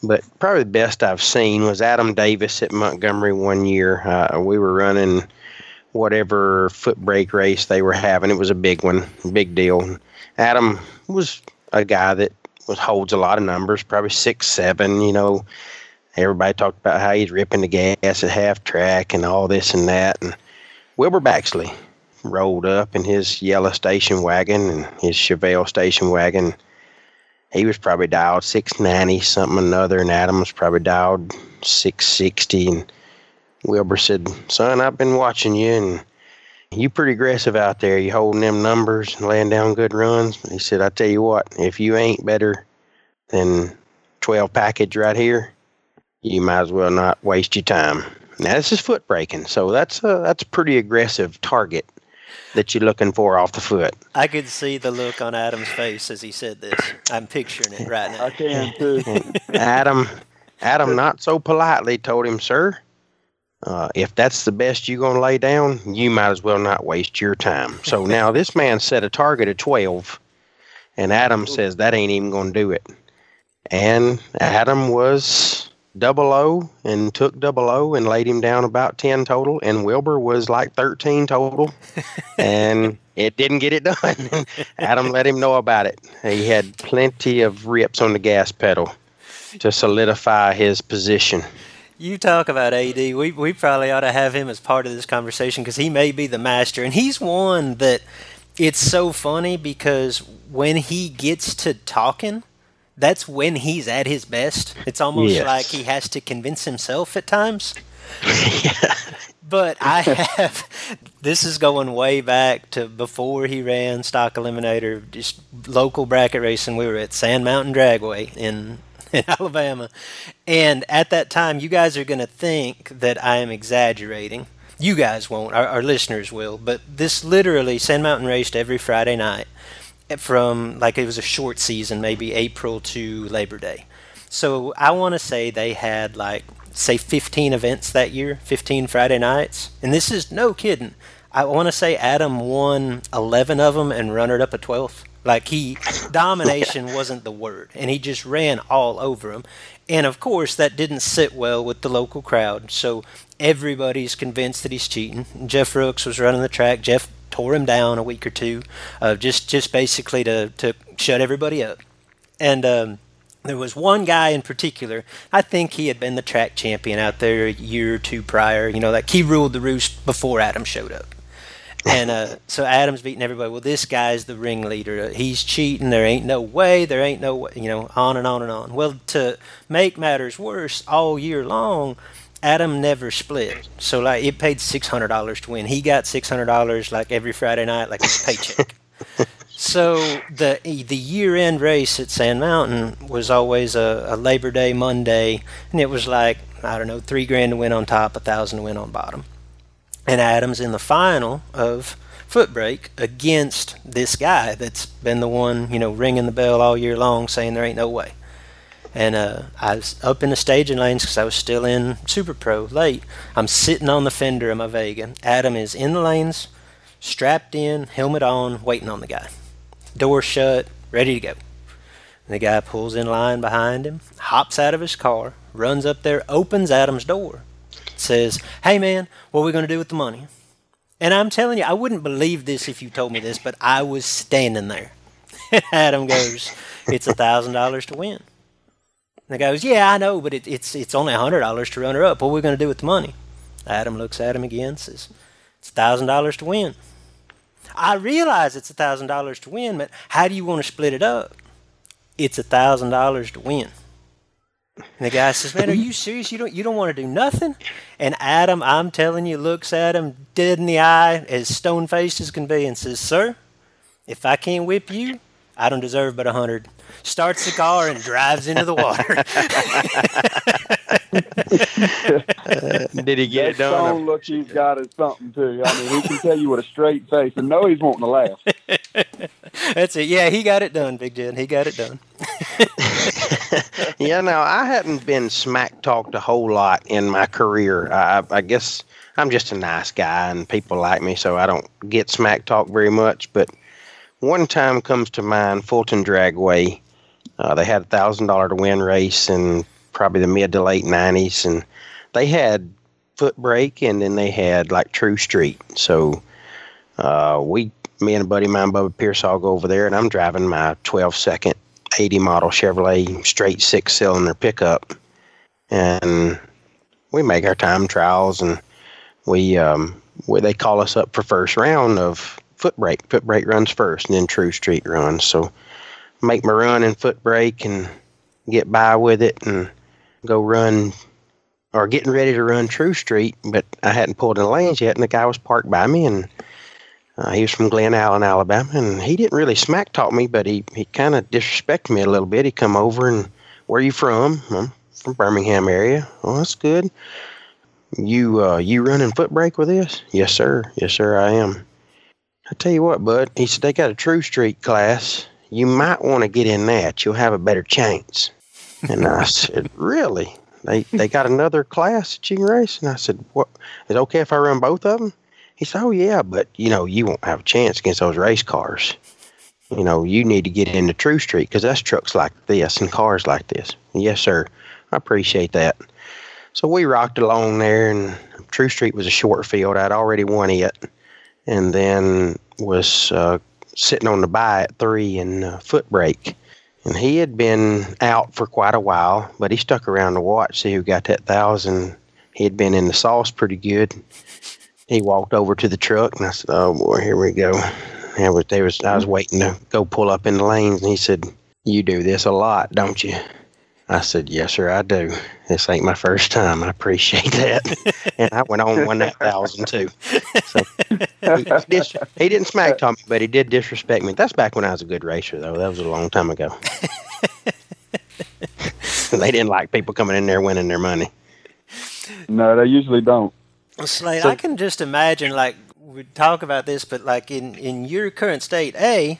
but probably the best I've seen was Adam Davis at Montgomery one year. Uh, we were running whatever foot brake race they were having. It was a big one, big deal. Adam was a guy that was, holds a lot of numbers, probably six, seven, you know. Everybody talked about how he's ripping the gas at half track and all this and that. And Wilbur Baxley rolled up in his yellow station wagon and his Chevelle station wagon. He was probably dialed six ninety, something or another, and Adam was probably dialed six sixty. And Wilbur said, "Son, I've been watching you, and you pretty aggressive out there. You holding them numbers and laying down good runs." He said, "I tell you what, if you ain't better than twelve package right here, you might as well not waste your time." Now, this is foot braking, so that's a, that's a pretty aggressive target that you're looking for off the foot. I could see the look on Adam's face as he said this. I'm picturing it right now. I can too. Adam, Adam not so politely told him, "Sir, uh, if that's the best you're going to lay down, you might as well not waste your time." So now this man set a target of twelve, and Adam says that ain't even going to do it. And Adam was double O and took double O and laid him down about ten total, and Wilbur was like thirteen total, and it didn't get it done. Adam let him know about it. He had plenty of rips on the gas pedal to solidify his position. You talk about A D. We we probably ought to have him as part of this conversation because he may be the master, and he's one that it's so funny because when he gets to talking, that's when he's at his best. It's almost yes. like he has to convince himself at times. yeah. But I have, this is going way back to before he ran Stock Eliminator, just local bracket racing. We were at Sand Mountain Dragway in, in Alabama. And at that time, you guys are going to think that I am exaggerating. You guys won't. Our, our listeners will. But this literally, Sand Mountain raced every Friday night from, like, it was a short season, maybe April to Labor Day. So I want to say they had, like, say fifteen events that year, fifteen Friday nights. And this is no kidding. I want to say Adam won eleven of them and runnered up a twelfth. Like, he, domination wasn't the word. And he just ran all over them. And, of course, that didn't sit well with the local crowd. So everybody's convinced that he's cheating. Jeff Rooks was running the track. Jeff tore him down a week or two, uh, just just basically to, to shut everybody up. And um, there was one guy in particular. I think he had been the track champion out there a year or two prior. You know, like, he ruled the roost before Adam showed up. And uh, so Adam's beating everybody. Well, this guy's the ringleader. He's cheating. There ain't no way. There ain't no way. You know, on and on and on. Well, to make matters worse, all year long, Adam never split. So, like, it paid six hundred dollars to win. He got six hundred dollars, like, every Friday night, like his paycheck. So the the year-end race at Sand Mountain was always a, a Labor Day Monday, and it was like, I don't know, three grand to win on top, a thousand to win on bottom. And Adam's in the final of foot brake against this guy that's been the one, you know, ringing the bell all year long saying there ain't no way. And uh, I was up in the staging lanes because I was still in Super Pro late. I'm sitting on the fender of my Vega. Adam is in the lanes, strapped in, helmet on, waiting on the guy. Door shut, ready to go. And the guy pulls in line behind him, hops out of his car, runs up there, opens Adam's door, says, "Hey, man, what are we going to do with the money?" And I'm telling you, I wouldn't believe this if you told me this, but I was standing there. And Adam goes, "It's a thousand dollars to win." And the guy goes, "Yeah, I know, but it, it's it's only a hundred dollars to run her up. What are we going to do with the money?" Adam looks at him again, says, "It's a thousand dollars to win." "I realize it's a thousand dollars to win, but how do you want to split it up?" "It's a thousand dollars to win." And the guy says, "Man, are you serious? You don't you don't want to do nothing?" And Adam, I'm telling you, looks at him dead in the eye, as stone-faced as can be, and says, "Sir, if I can't whip you, I don't deserve but a hundred." Starts the car and drives into the water. uh, did he get that it done? That song look he's got is something, too. I mean, he can tell you with a straight face and know he's wanting to laugh. That's it. Yeah, he got it done, Big Jen. He got it done. Yeah, no, I haven't been smack talked a whole lot in my career. I, I guess I'm just a nice guy and people like me, so I don't get smack talked very much. But one time comes to mind, Huntsville Dragway. Uh, they had a one thousand dollars to win race in probably the mid to late nineties, and they had foot brake, and then they had like true street. So uh, we, me and a buddy of mine, Bubba Pierce, all go over there, and I'm driving my twelve second eighty model Chevrolet straight six cylinder pickup, and we make our time trials, and we um, where they call us up for first round of foot brake. Foot brake runs first, and then true street runs. So make my run in foot brake and get by with it, and go run, or getting ready to run true street, but I hadn't pulled in the lanes yet, and the guy was parked by me, and uh, he was from Glen Allen, Alabama, and he didn't really smack talk me, but he, he kind of disrespected me a little bit. He come over and, where are you from? I'm from Birmingham area. Oh, that's good. You uh, you running foot brake with this? Yes, sir. Yes, sir, I am. I tell you what, bud. He said, they got a true street class. You might want to get in that. You'll have a better chance. And I said, really? They they got another class that you can race? And I said, what? Is it okay if I run both of them? He said, oh, yeah, but, you know, you won't have a chance against those race cars. You know, you need to get into true street, because that's trucks like this and cars like this. And yes, sir. I appreciate that. So we rocked along there, and true street was a short field. I'd already won it, and then was uh, sitting on the bye at three in uh, foot brake. And he had been out for quite a while, but he stuck around to watch, see who got that thousand. He had been in the sauce pretty good. He walked over to the truck, and I said, oh, boy, here we go. And I was, they was, I was waiting to go pull up in the lanes, and he said, you do this a lot, don't you? I said, yes, sir, I do. This ain't my first time. I appreciate that. And I went on and won that thousand, too. So he, dis- he didn't smack talk me, but he did disrespect me. That's back when I was a good racer, though. That was a long time ago. They didn't like people coming in there winning their money. No, they usually don't. Well, Slate, so, I can just imagine, like, we talk about this, but, like, in, in your current state, A,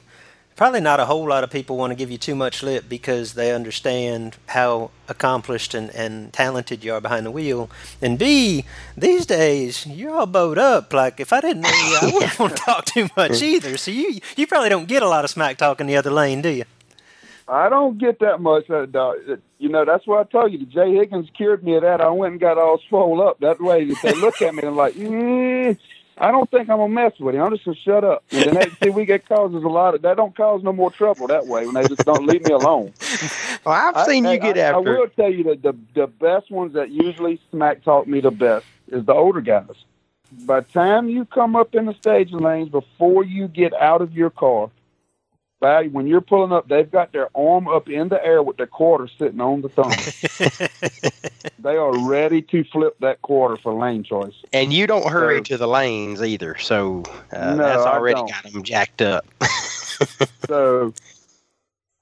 probably not a whole lot of people want to give you too much lip because they understand how accomplished and, and talented you are behind the wheel. And B, these days, you're all bowed up. Like, if I didn't know you, I wouldn't want to talk too much either. So you you probably don't get a lot of smack talk in the other lane, do you? I don't get that much. Uh, you know, that's why I told you, the Jay Higgins cured me of that. I went and got all swole up. That way, if they look at me, I'm like, mm, I don't think I'm going to mess with him. I'm just going to shut up. And then they see we get causes a lot of, that don't cause no more trouble that way when they just don't leave me alone. Well, I've I, seen you I, get I, after. I will tell you that the, the best ones that usually smack talk me the best is the older guys. By the time you come up in the staging lanes, before you get out of your car, by, when you're pulling up, they've got their arm up in the air with their quarter sitting on the thumb. They are ready to flip that quarter for lane choice. And you don't hurry so, to the lanes either, so uh, no, that's already got them jacked up. So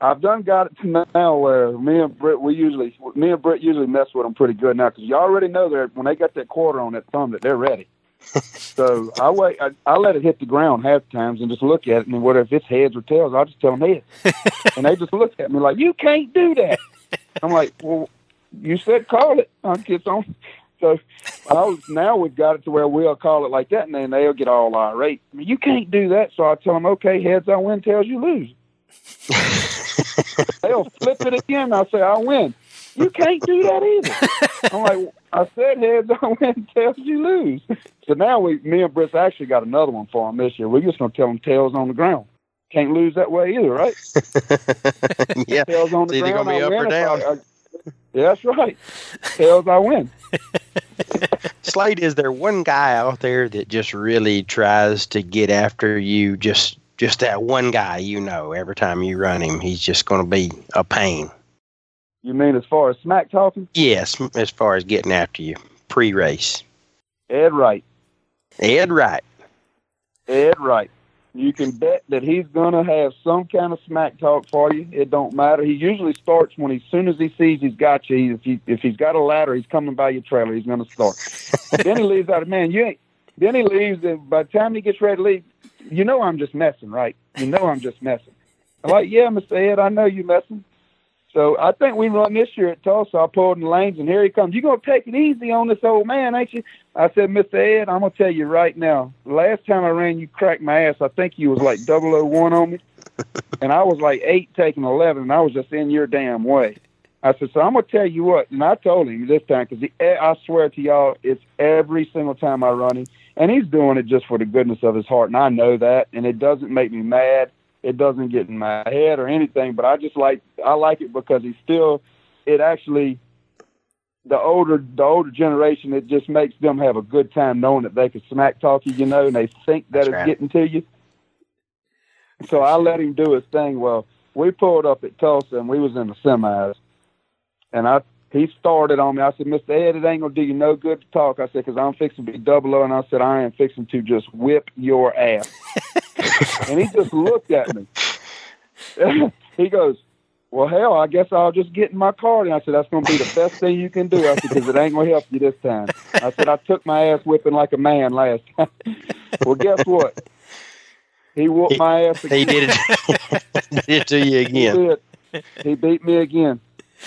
I've done got it to now where me and Britt, we usually, me and Britt usually mess with them pretty good now, because you already know that when they got that quarter on that thumb that they're ready. So I wait. I, I let it hit the ground half times and just look at it. And whether if it's heads or tails, I'll just tell them heads. And they just look at me like, you can't do that. I'm like, well, you said call it. I get on. So I was, now we've got it to where we'll call it like that, and then they'll get all irate. I mean, you can't do that. So I tell them, okay, heads I win, tails you lose. They'll flip it again. I say I win. You can't do that either. I'm like, I said heads, I win, tails, you lose. So now we, me and Britt actually got another one for them this year. We're just going to tell them tails on the ground. Can't lose that way either, right? Yeah. Tails on the it's ground, either going to be I up win or down. I, I, yeah, that's right. Tails, I win. Slate, is there one guy out there that just really tries to get after you, just, just that one guy you know every time you run him? He's just going to be a pain. You mean as far as smack talking? Yes, as far as getting after you pre-race. Ed Wright. Ed Wright. Ed Wright. You can bet that he's going to have some kind of smack talk for you. It don't matter. He usually starts when, as soon as he sees he's got you, if, he, if he's got a ladder, he's coming by your trailer. He's going to start. Then he leaves out, man, you ain't. Then he leaves, and by the time he gets ready to leave, you know I'm just messing, right? You know I'm just messing. I'm like, yeah, Mister Ed, I know you messing. So I think we run this year at Tulsa. I pulled in the lanes, and here he comes. You're going to take it easy on this old man, ain't you? I said, Mister Ed, I'm going to tell you right now, last time I ran, you cracked my ass. I think you was like double oh one on me, and I was like eight taking eleven, and I was just in your damn way. I said, so I'm going to tell you what, and I told him this time, because I swear to y'all, it's every single time I run him, and he's doing it just for the goodness of his heart, and I know that, and it doesn't make me mad. It doesn't get in my head or anything, but I just like, I like it because he's still, it actually, the older, the older generation, it just makes them have a good time knowing that they can smack talk you, you know, and they think that That's it's right. getting to you. So I let him do his thing. Well, we pulled up at Tulsa and we was in the semis, and I, he started on me. I said, Mister Ed, it ain't going to do you no good to talk. I said, because I'm fixing to be double O, and I said, I am fixing to just whip your ass. And he just looked at me. He goes, well, hell, I guess I'll just get in my car. And I said, that's going to be the best thing you can do. I said, because it ain't going to help you this time. I said, I took my ass whipping like a man last time. Well, guess what? He whooped he, my ass again. He did it, did it to you again. He, he beat me again.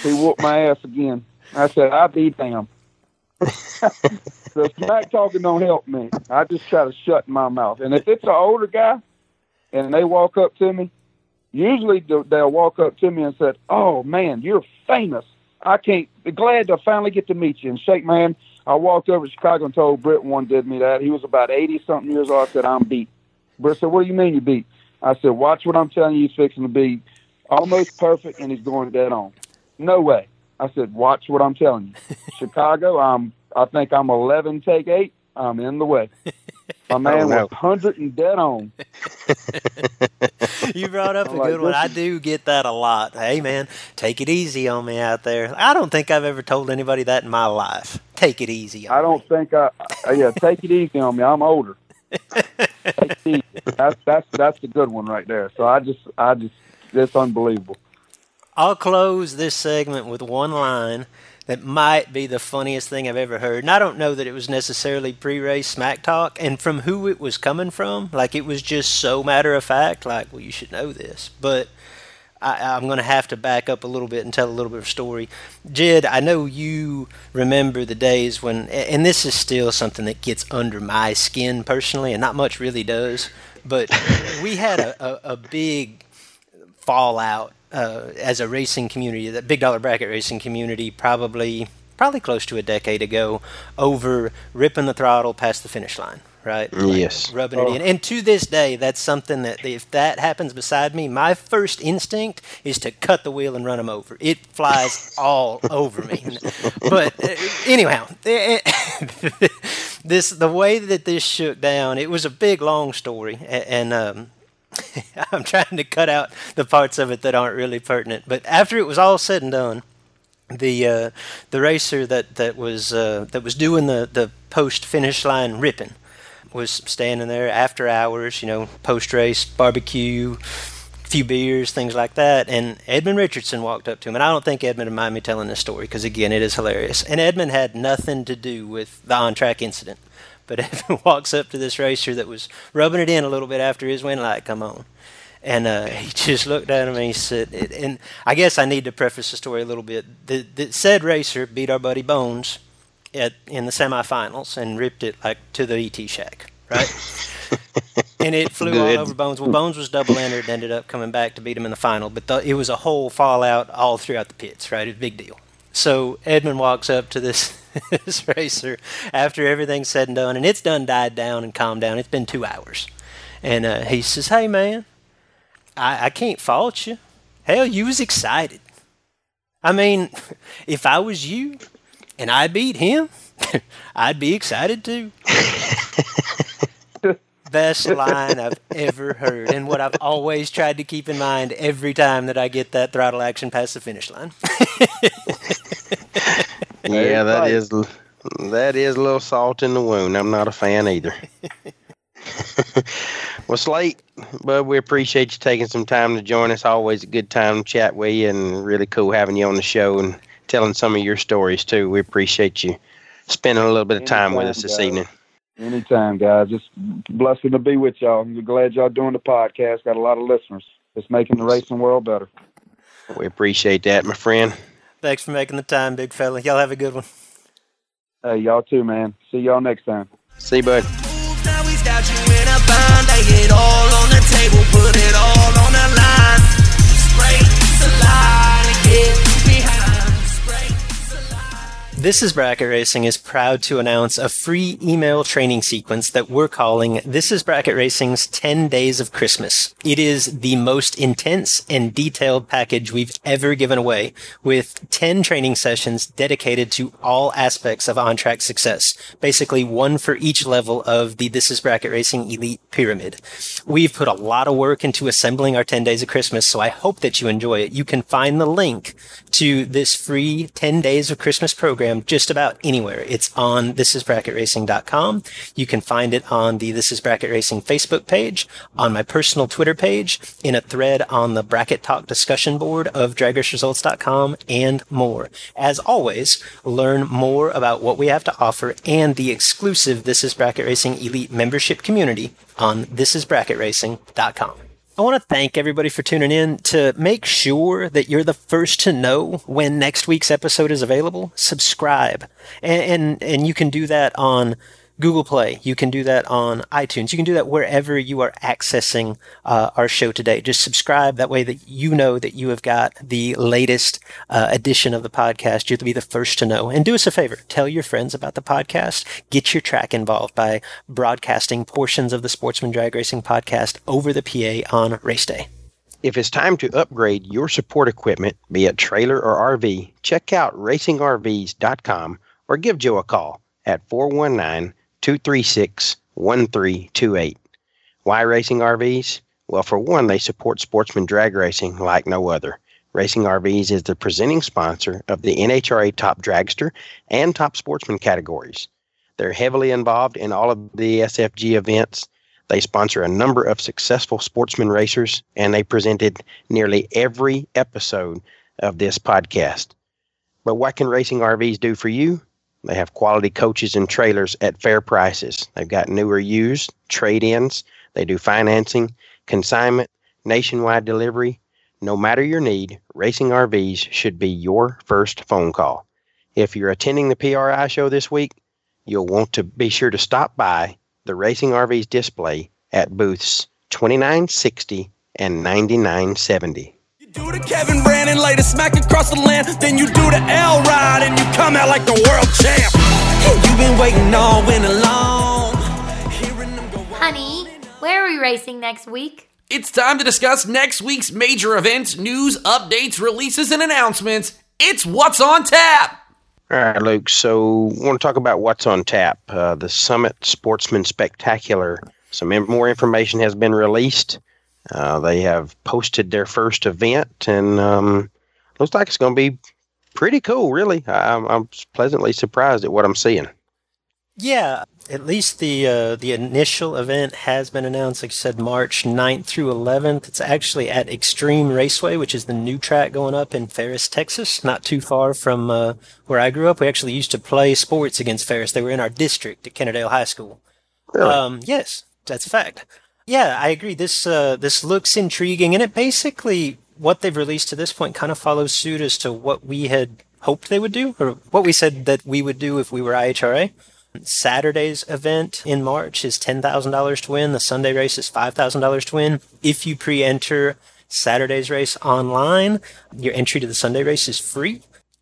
He whooped my ass again. I said, I be damned. So smack talking don't help me. I just try to shut my mouth. And if it's an older guy and they walk up to me, usually they'll walk up to me and say, oh, man, you're famous. I can't, glad to finally get to meet you. And shake my hand. I walked over to Chicago and told Britt one did me that. He was about eighty-something years old. I said, I'm beat. Britt said, what do you mean you beat? I said, watch what I'm telling you. He's fixing to be almost perfect, and he's going dead on. No way. I said, watch what I'm telling you. Chicago, I'm, I think I'm eleven, take eight. I'm in the way. My man was one hundred and dead on. You brought up I'm a like, good one. I do get that a lot. Hey, man, take it easy on me out there. I don't think I've ever told anybody that in my life. Take it easy on me. I don't me. think I, yeah, take it easy on me. I'm older. Take it easy. That's, that's, that's the good one right there. So I just, I just, it's unbelievable. I'll close this segment with one line that might be the funniest thing I've ever heard. And I don't know that it was necessarily pre-race smack talk and from who it was coming from. Like, it was just so matter of fact, like, well, you should know this. But I, I'm going to have to back up a little bit and tell a little bit of a story. Jed, I know you remember the days when, and this is still something that gets under my skin personally, and not much really does, but we had a, a, a big fallout. Uh, as a racing community, that big dollar bracket racing community, probably probably close to a decade ago, over ripping the throttle past the finish line, right? Yes. Like rubbing oh. it in. And to this day, that's something that if that happens beside me, my first instinct is to cut the wheel and run them over. It flies all over me. But uh, anyhow, this the way that this shook down, it was a big, long story. And, and um I'm trying to cut out the parts of it that aren't really pertinent. But after it was all said and done, the uh, the racer that that was uh, that was doing the the post finish line ripping was standing there after hours, you know, post race barbecue, few beers, things like that. And Edmund Richardson walked up to him, and I don't think Edmund would mind me telling this story because again, it is hilarious. And Edmund had nothing to do with the on track incident. But Evan walks up to this racer that was rubbing it in a little bit after his win light come on. And uh, he just looked at him and he said, it, and I guess I need to preface the story a little bit. The, the said racer beat our buddy Bones at, in the semifinals and ripped it like to the E T shack, right? And it flew all over Bones. Well, Bones was double entered and ended up coming back to beat him in the final. But the, it was a whole fallout all throughout the pits, right? It was a big deal. So Edmund walks up to this this racer after everything's said and done, and it's done died down and calmed down. It's been two hours. And uh, he says, hey, man, I, I can't fault you. Hell, you was excited. I mean, if I was you and I beat him, I'd be excited too. Best line I've ever heard, and what I've always tried to keep in mind every time that I get that throttle action past the finish line. Yeah, that is that is a little salt in the wound. I'm not a fan either. Well, Slate, bud, we appreciate you taking some time to join us. Always a good time to chat with you, and really cool having you on the show and telling some of your stories too. We appreciate you spending a little bit of time Anytime, with us this guys. evening. Anytime, guys. Just blessing to be with y'all. I'm glad y'all doing the podcast. Got a lot of listeners. It's making the racing world better. We appreciate that, my friend. Thanks for making the time, big fella. Y'all have a good one. Hey, y'all too, man. See y'all next time. See you, bud. Now he's got you in a bind. Lay it all on the table. Put it all on the line. Straight to line. Get behind. Straight to line. This Is Bracket Racing is proud to announce a free email training sequence that we're calling This Is Bracket Racing's ten days of Christmas. It is the most intense and detailed package we've ever given away, with ten training sessions dedicated to all aspects of on-track success, basically one for each level of the This Is Bracket Racing Elite Pyramid. We've put a lot of work into assembling our ten days of Christmas, so I hope that you enjoy it. You can find the link to this free ten days of Christmas program just about anywhere. It's on this is bracket racing dot com. You can find it on the This Is Bracket Racing Facebook page, on my personal Twitter page, in a thread on the Bracket Talk discussion board of drag race results dot com, and more. As always, learn more about what we have to offer and the exclusive This Is Bracket Racing Elite membership community on this is bracket racing dot com. I want to thank everybody for tuning in. To make sure that you're the first to know when next week's episode is available, subscribe. And, and, and you can do that on Google Play. You can do that on iTunes. You can do that wherever you are accessing uh, our show today. Just subscribe. That way that you know that you have got the latest uh, edition of the podcast. You'll be the first to know. And do us a favor. Tell your friends about the podcast. Get your track involved by broadcasting portions of the Sportsman Drag Racing podcast over the P A on race day. If it's time to upgrade your support equipment, be it trailer or R V, check out racing R Vs dot com or give Joe a call at four one nine, four one nine, four one nine two three six, one three two eight. Why Racing R Vs? Well, for one, they support sportsman drag racing like no other. Racing R Vs is the presenting sponsor of the N H R A Top Dragster and Top Sportsman categories. They're heavily involved in all of the S F G events. They sponsor a number of successful sportsman racers, and they presented nearly every episode of this podcast. But what can Racing R Vs do for you? They have quality coaches and trailers at fair prices. They've got new or used, trade-ins. They do financing, consignment, nationwide delivery. No matter your need, Racing R Vs should be your first phone call. If you're attending the P R I show this week, you'll want to be sure to stop by the Racing R Vs display at booths twenty-nine sixty and ninety-nine seventy. Do the Kevin Brandon, lay the smack across the land, then you do the L ride and you come out like the world champ. You've been waiting all winter long. Honey, where are we racing next week? It's time to discuss next week's major events, news, updates, releases, and announcements. It's What's on Tap. All right, Luke. So we want to talk about what's on tap. Uh, the Summit Sportsman Spectacular. Some more information has been released. Uh, they have posted their first event, and um, looks like it's going to be pretty cool, really. I, I'm, I'm pleasantly surprised at what I'm seeing. Yeah, at least the uh, the initial event has been announced. Like I said, March ninth through eleventh. It's actually at Extreme Raceway, which is the new track going up in Ferris, Texas, not too far from uh, where I grew up. We actually used to play sports against Ferris. They were in our district at Kennerdale High School. Really? Um, yes, that's a fact. Yeah, I agree. This uh, this looks intriguing, and it basically, what they've released to this point kind of follows suit as to what we had hoped they would do, or what we said that we would do if we were I H R A. Saturday's event in March is ten thousand dollars to win. The Sunday race is five thousand dollars to win. If you pre-enter Saturday's race online, your entry to the Sunday race is free.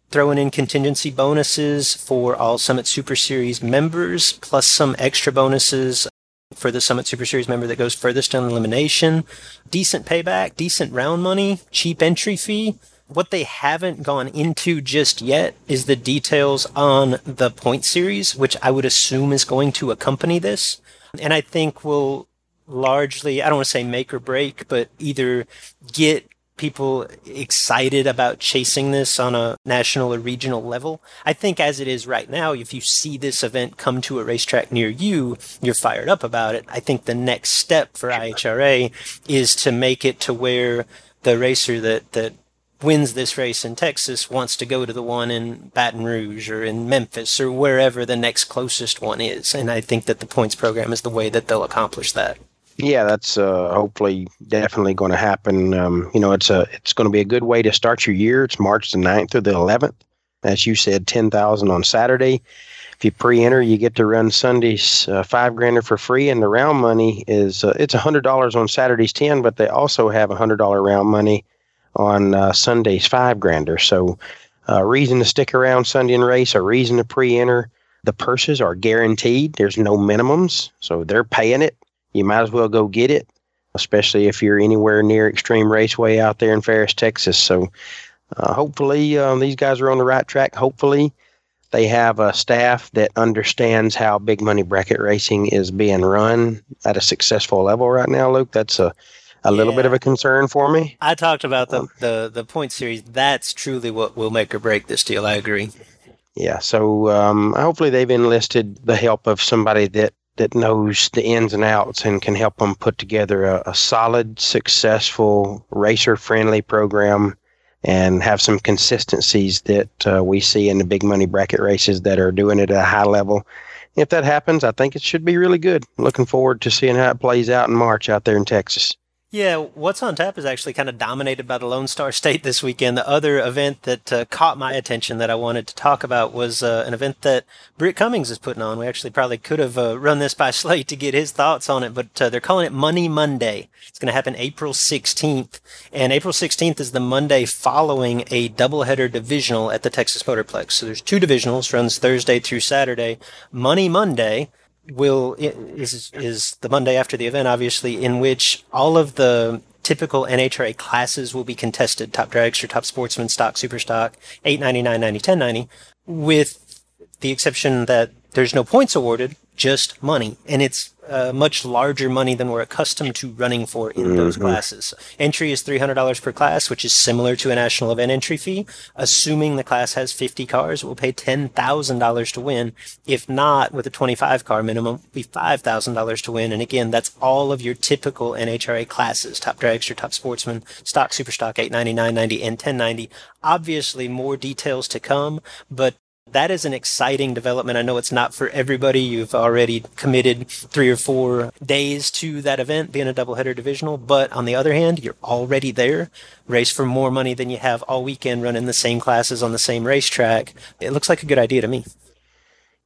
Throwing in contingency bonuses for all Summit Super Series members, plus some extra bonuses for the Summit Super Series member that goes furthest down elimination. Decent payback, decent round money, cheap entry fee. What they haven't gone into just yet is the details on the point series, which I would assume is going to accompany this. And I think will largely, I don't want to say make or break, but either get people excited about chasing this on a national or regional level. I think as it is right now, if you see this event come to a racetrack near you, you're fired up about it. I think the next step for I H R A is to make it to where the racer that, that wins this race in Texas wants to go to the one in Baton Rouge or in Memphis or wherever the next closest one is. And I think that the points program is the way that they'll accomplish that. Yeah, that's uh, hopefully definitely going to happen. Um, you know, it's a it's going to be a good way to start your year. It's March the ninth through the eleventh. As you said, ten thousand on Saturday. If you pre-enter, you get to run Sunday's uh, five grander for free, and the round money is uh, it's one hundred dollars on Saturday's ten, but they also have one hundred dollars round money on uh, Sunday's five grander. So a uh, reason to stick around Sunday and race, a reason to pre-enter. The purses are guaranteed. There's no minimums, so they're paying it. You might as well go get it, especially if you're anywhere near Extreme Raceway out there in Ferris, Texas. So uh, hopefully um, these guys are on the right track. Hopefully they have a staff that understands how big money bracket racing is being run at a successful level right now, Luke. That's a A little yeah. bit of a concern for me. I talked about the, the, the point series. That's truly what will make or break this deal. I agree. Yeah. So um, hopefully they've enlisted the help of somebody that, that knows the ins and outs and can help them put together a, a solid, successful, racer-friendly program and have some consistencies that uh, we see in the big money bracket races that are doing it at a high level. If that happens, I think it should be really good. Looking forward to seeing how it plays out in March out there in Texas. Yeah, what's on tap is actually kind of dominated by the Lone Star State this weekend. The other event that uh, caught my attention that I wanted to talk about was uh, an event that Britt Cummings is putting on. We actually probably could have uh, run this by Slate to get his thoughts on it, but uh, they're calling it Money Monday. It's going to happen April sixteenth, and April sixteenth is the Monday following a doubleheader divisional at the Texas Motorplex. So there's two divisionals, runs Thursday through Saturday. Money Monday will is is the Monday after the event, obviously, in which all of the typical N H R A classes will be contested, top dragster, top sportsman, stock, super stock, eight ninety, nine ninety, ten ninety, with the exception that there's no points awarded, just money. And it's uh, much larger money than we're accustomed to running for in mm-hmm. those classes. Entry is three hundred dollars per class, which is similar to a national event entry fee. Assuming the class has fifty cars, we'll pay ten thousand dollars to win. If not, with a twenty-five car minimum, it'll be five thousand dollars to win. And again, that's all of your typical N H R A classes, top dragster, top sportsman, stock, super stock, eight ninety, nine ninety, and ten ninety. Obviously, more details to come, but that is an exciting development. I know it's not for everybody. You've already committed three or four days to that event, being a doubleheader divisional. But on the other hand, you're already there. Race for more money than you have all weekend running the same classes on the same racetrack. It looks like a good idea to me.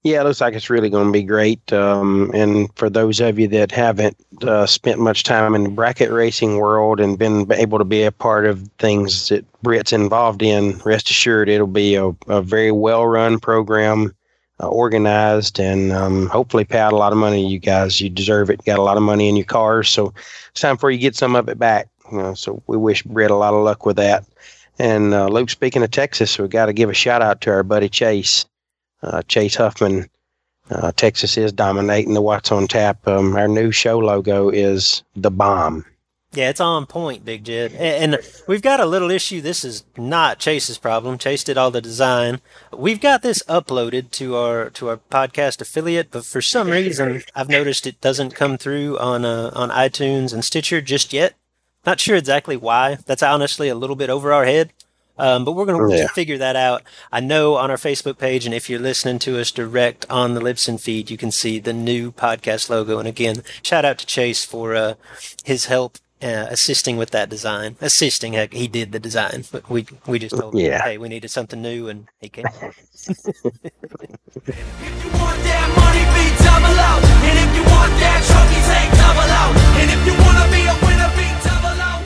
Yeah, it looks like it's really going to be great. Um, and for those of you that haven't uh, spent much time in the bracket racing world and been able to be a part of things that Britt's involved in, rest assured it'll be a, a very well-run program, uh, organized, and um, hopefully pay out a lot of money. You guys, you deserve it. You got a lot of money in your cars, so it's time for you to get some of it back. You know, so we wish Britt a lot of luck with that. And uh, Luke, speaking of Texas, we got to give a shout-out to our buddy Chase. Uh, Chase Huffman, uh, Texas is dominating the What's on Tap. Um, our new show logo is the bomb. Yeah, it's on point, Big Jed. And, and we've got a little issue. This is not Chase's problem. Chase did all the design. We've got this uploaded to our to our podcast affiliate, but for some reason, I've noticed it doesn't come through on uh, on iTunes and Stitcher just yet. Not sure exactly why. That's honestly a little bit over our head. Um, but we're going to yeah. figure that out. I know on our Facebook page, and if you're listening to us direct on the Libsyn feed, you can see the new podcast logo. And again, shout out to Chase for uh, his help uh, assisting with that design. Assisting, heck, he did the design. But we we just told yeah. him, hey, we needed something new, and he came. If you want that money, be double out. And if you want that trophy, take double out. And if you want to be a winner, be double out.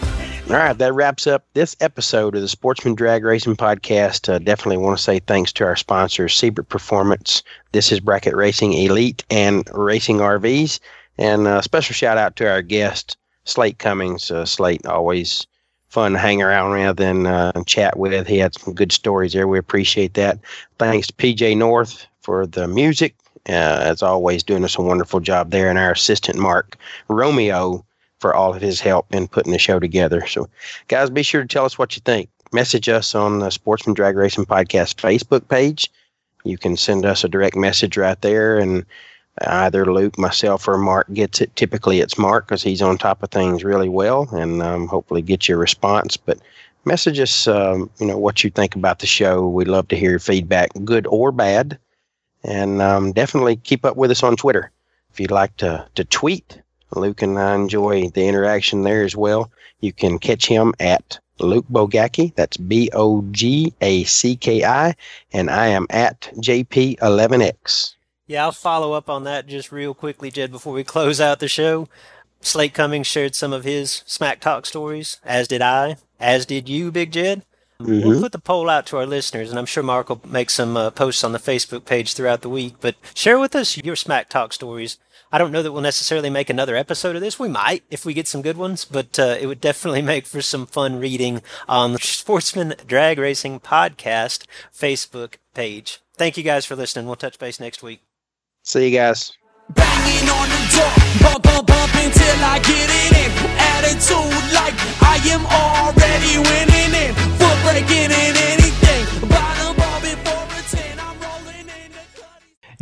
All right, that wraps up this episode of the Sportsman Drag Racing Podcast. Uh, definitely want to say thanks to our sponsors, Siebert Performance, This Is Bracket Racing Elite, and Racing R Vs. And a special shout-out to our guest, Slate Cummings. Uh, Slate, always fun to hang around with and uh, chat with. He had some good stories there. We appreciate that. Thanks to P J North for the music. Uh, as always, doing us a wonderful job there. And our assistant, Mark Romeo, for all of his help in putting the show together. So, guys, be sure to tell us what you think. Message us on the Sportsman Drag Racing Podcast Facebook page. You can send us a direct message right there, and either Luke, myself, or Mark gets it. Typically, it's Mark because he's on top of things really well, and um, hopefully get your response. But message us, um, you know, what you think about the show. We'd love to hear your feedback, good or bad. And um, definitely keep up with us on Twitter. If you'd like to, to tweet, Luke and I enjoy the interaction there as well. You can catch him at Luke Bogacki. That's B O G A C K I. And I am at J P eleven X. Yeah, I'll follow up on that just real quickly, Jed, before we close out the show. Slate Cummings shared some of his Smack Talk stories, as did I, as did you, Big Jed. Mm-hmm. We'll put the poll out to our listeners, and I'm sure Mark will make some uh, posts on the Facebook page throughout the week. But share with us your Smack Talk stories. I don't know that we'll necessarily make another episode of this. We might if we get some good ones, but uh, it would definitely make for some fun reading on the Sportsman Drag Racing Podcast Facebook page. Thank you guys for listening. We'll touch base next week. See you guys. Banging on the door, bump, bump, bump until I get it in. Attitude like I am already winning it. Foot breaking in anything. Bottom ball before a ten, I'm rolling in the cutty.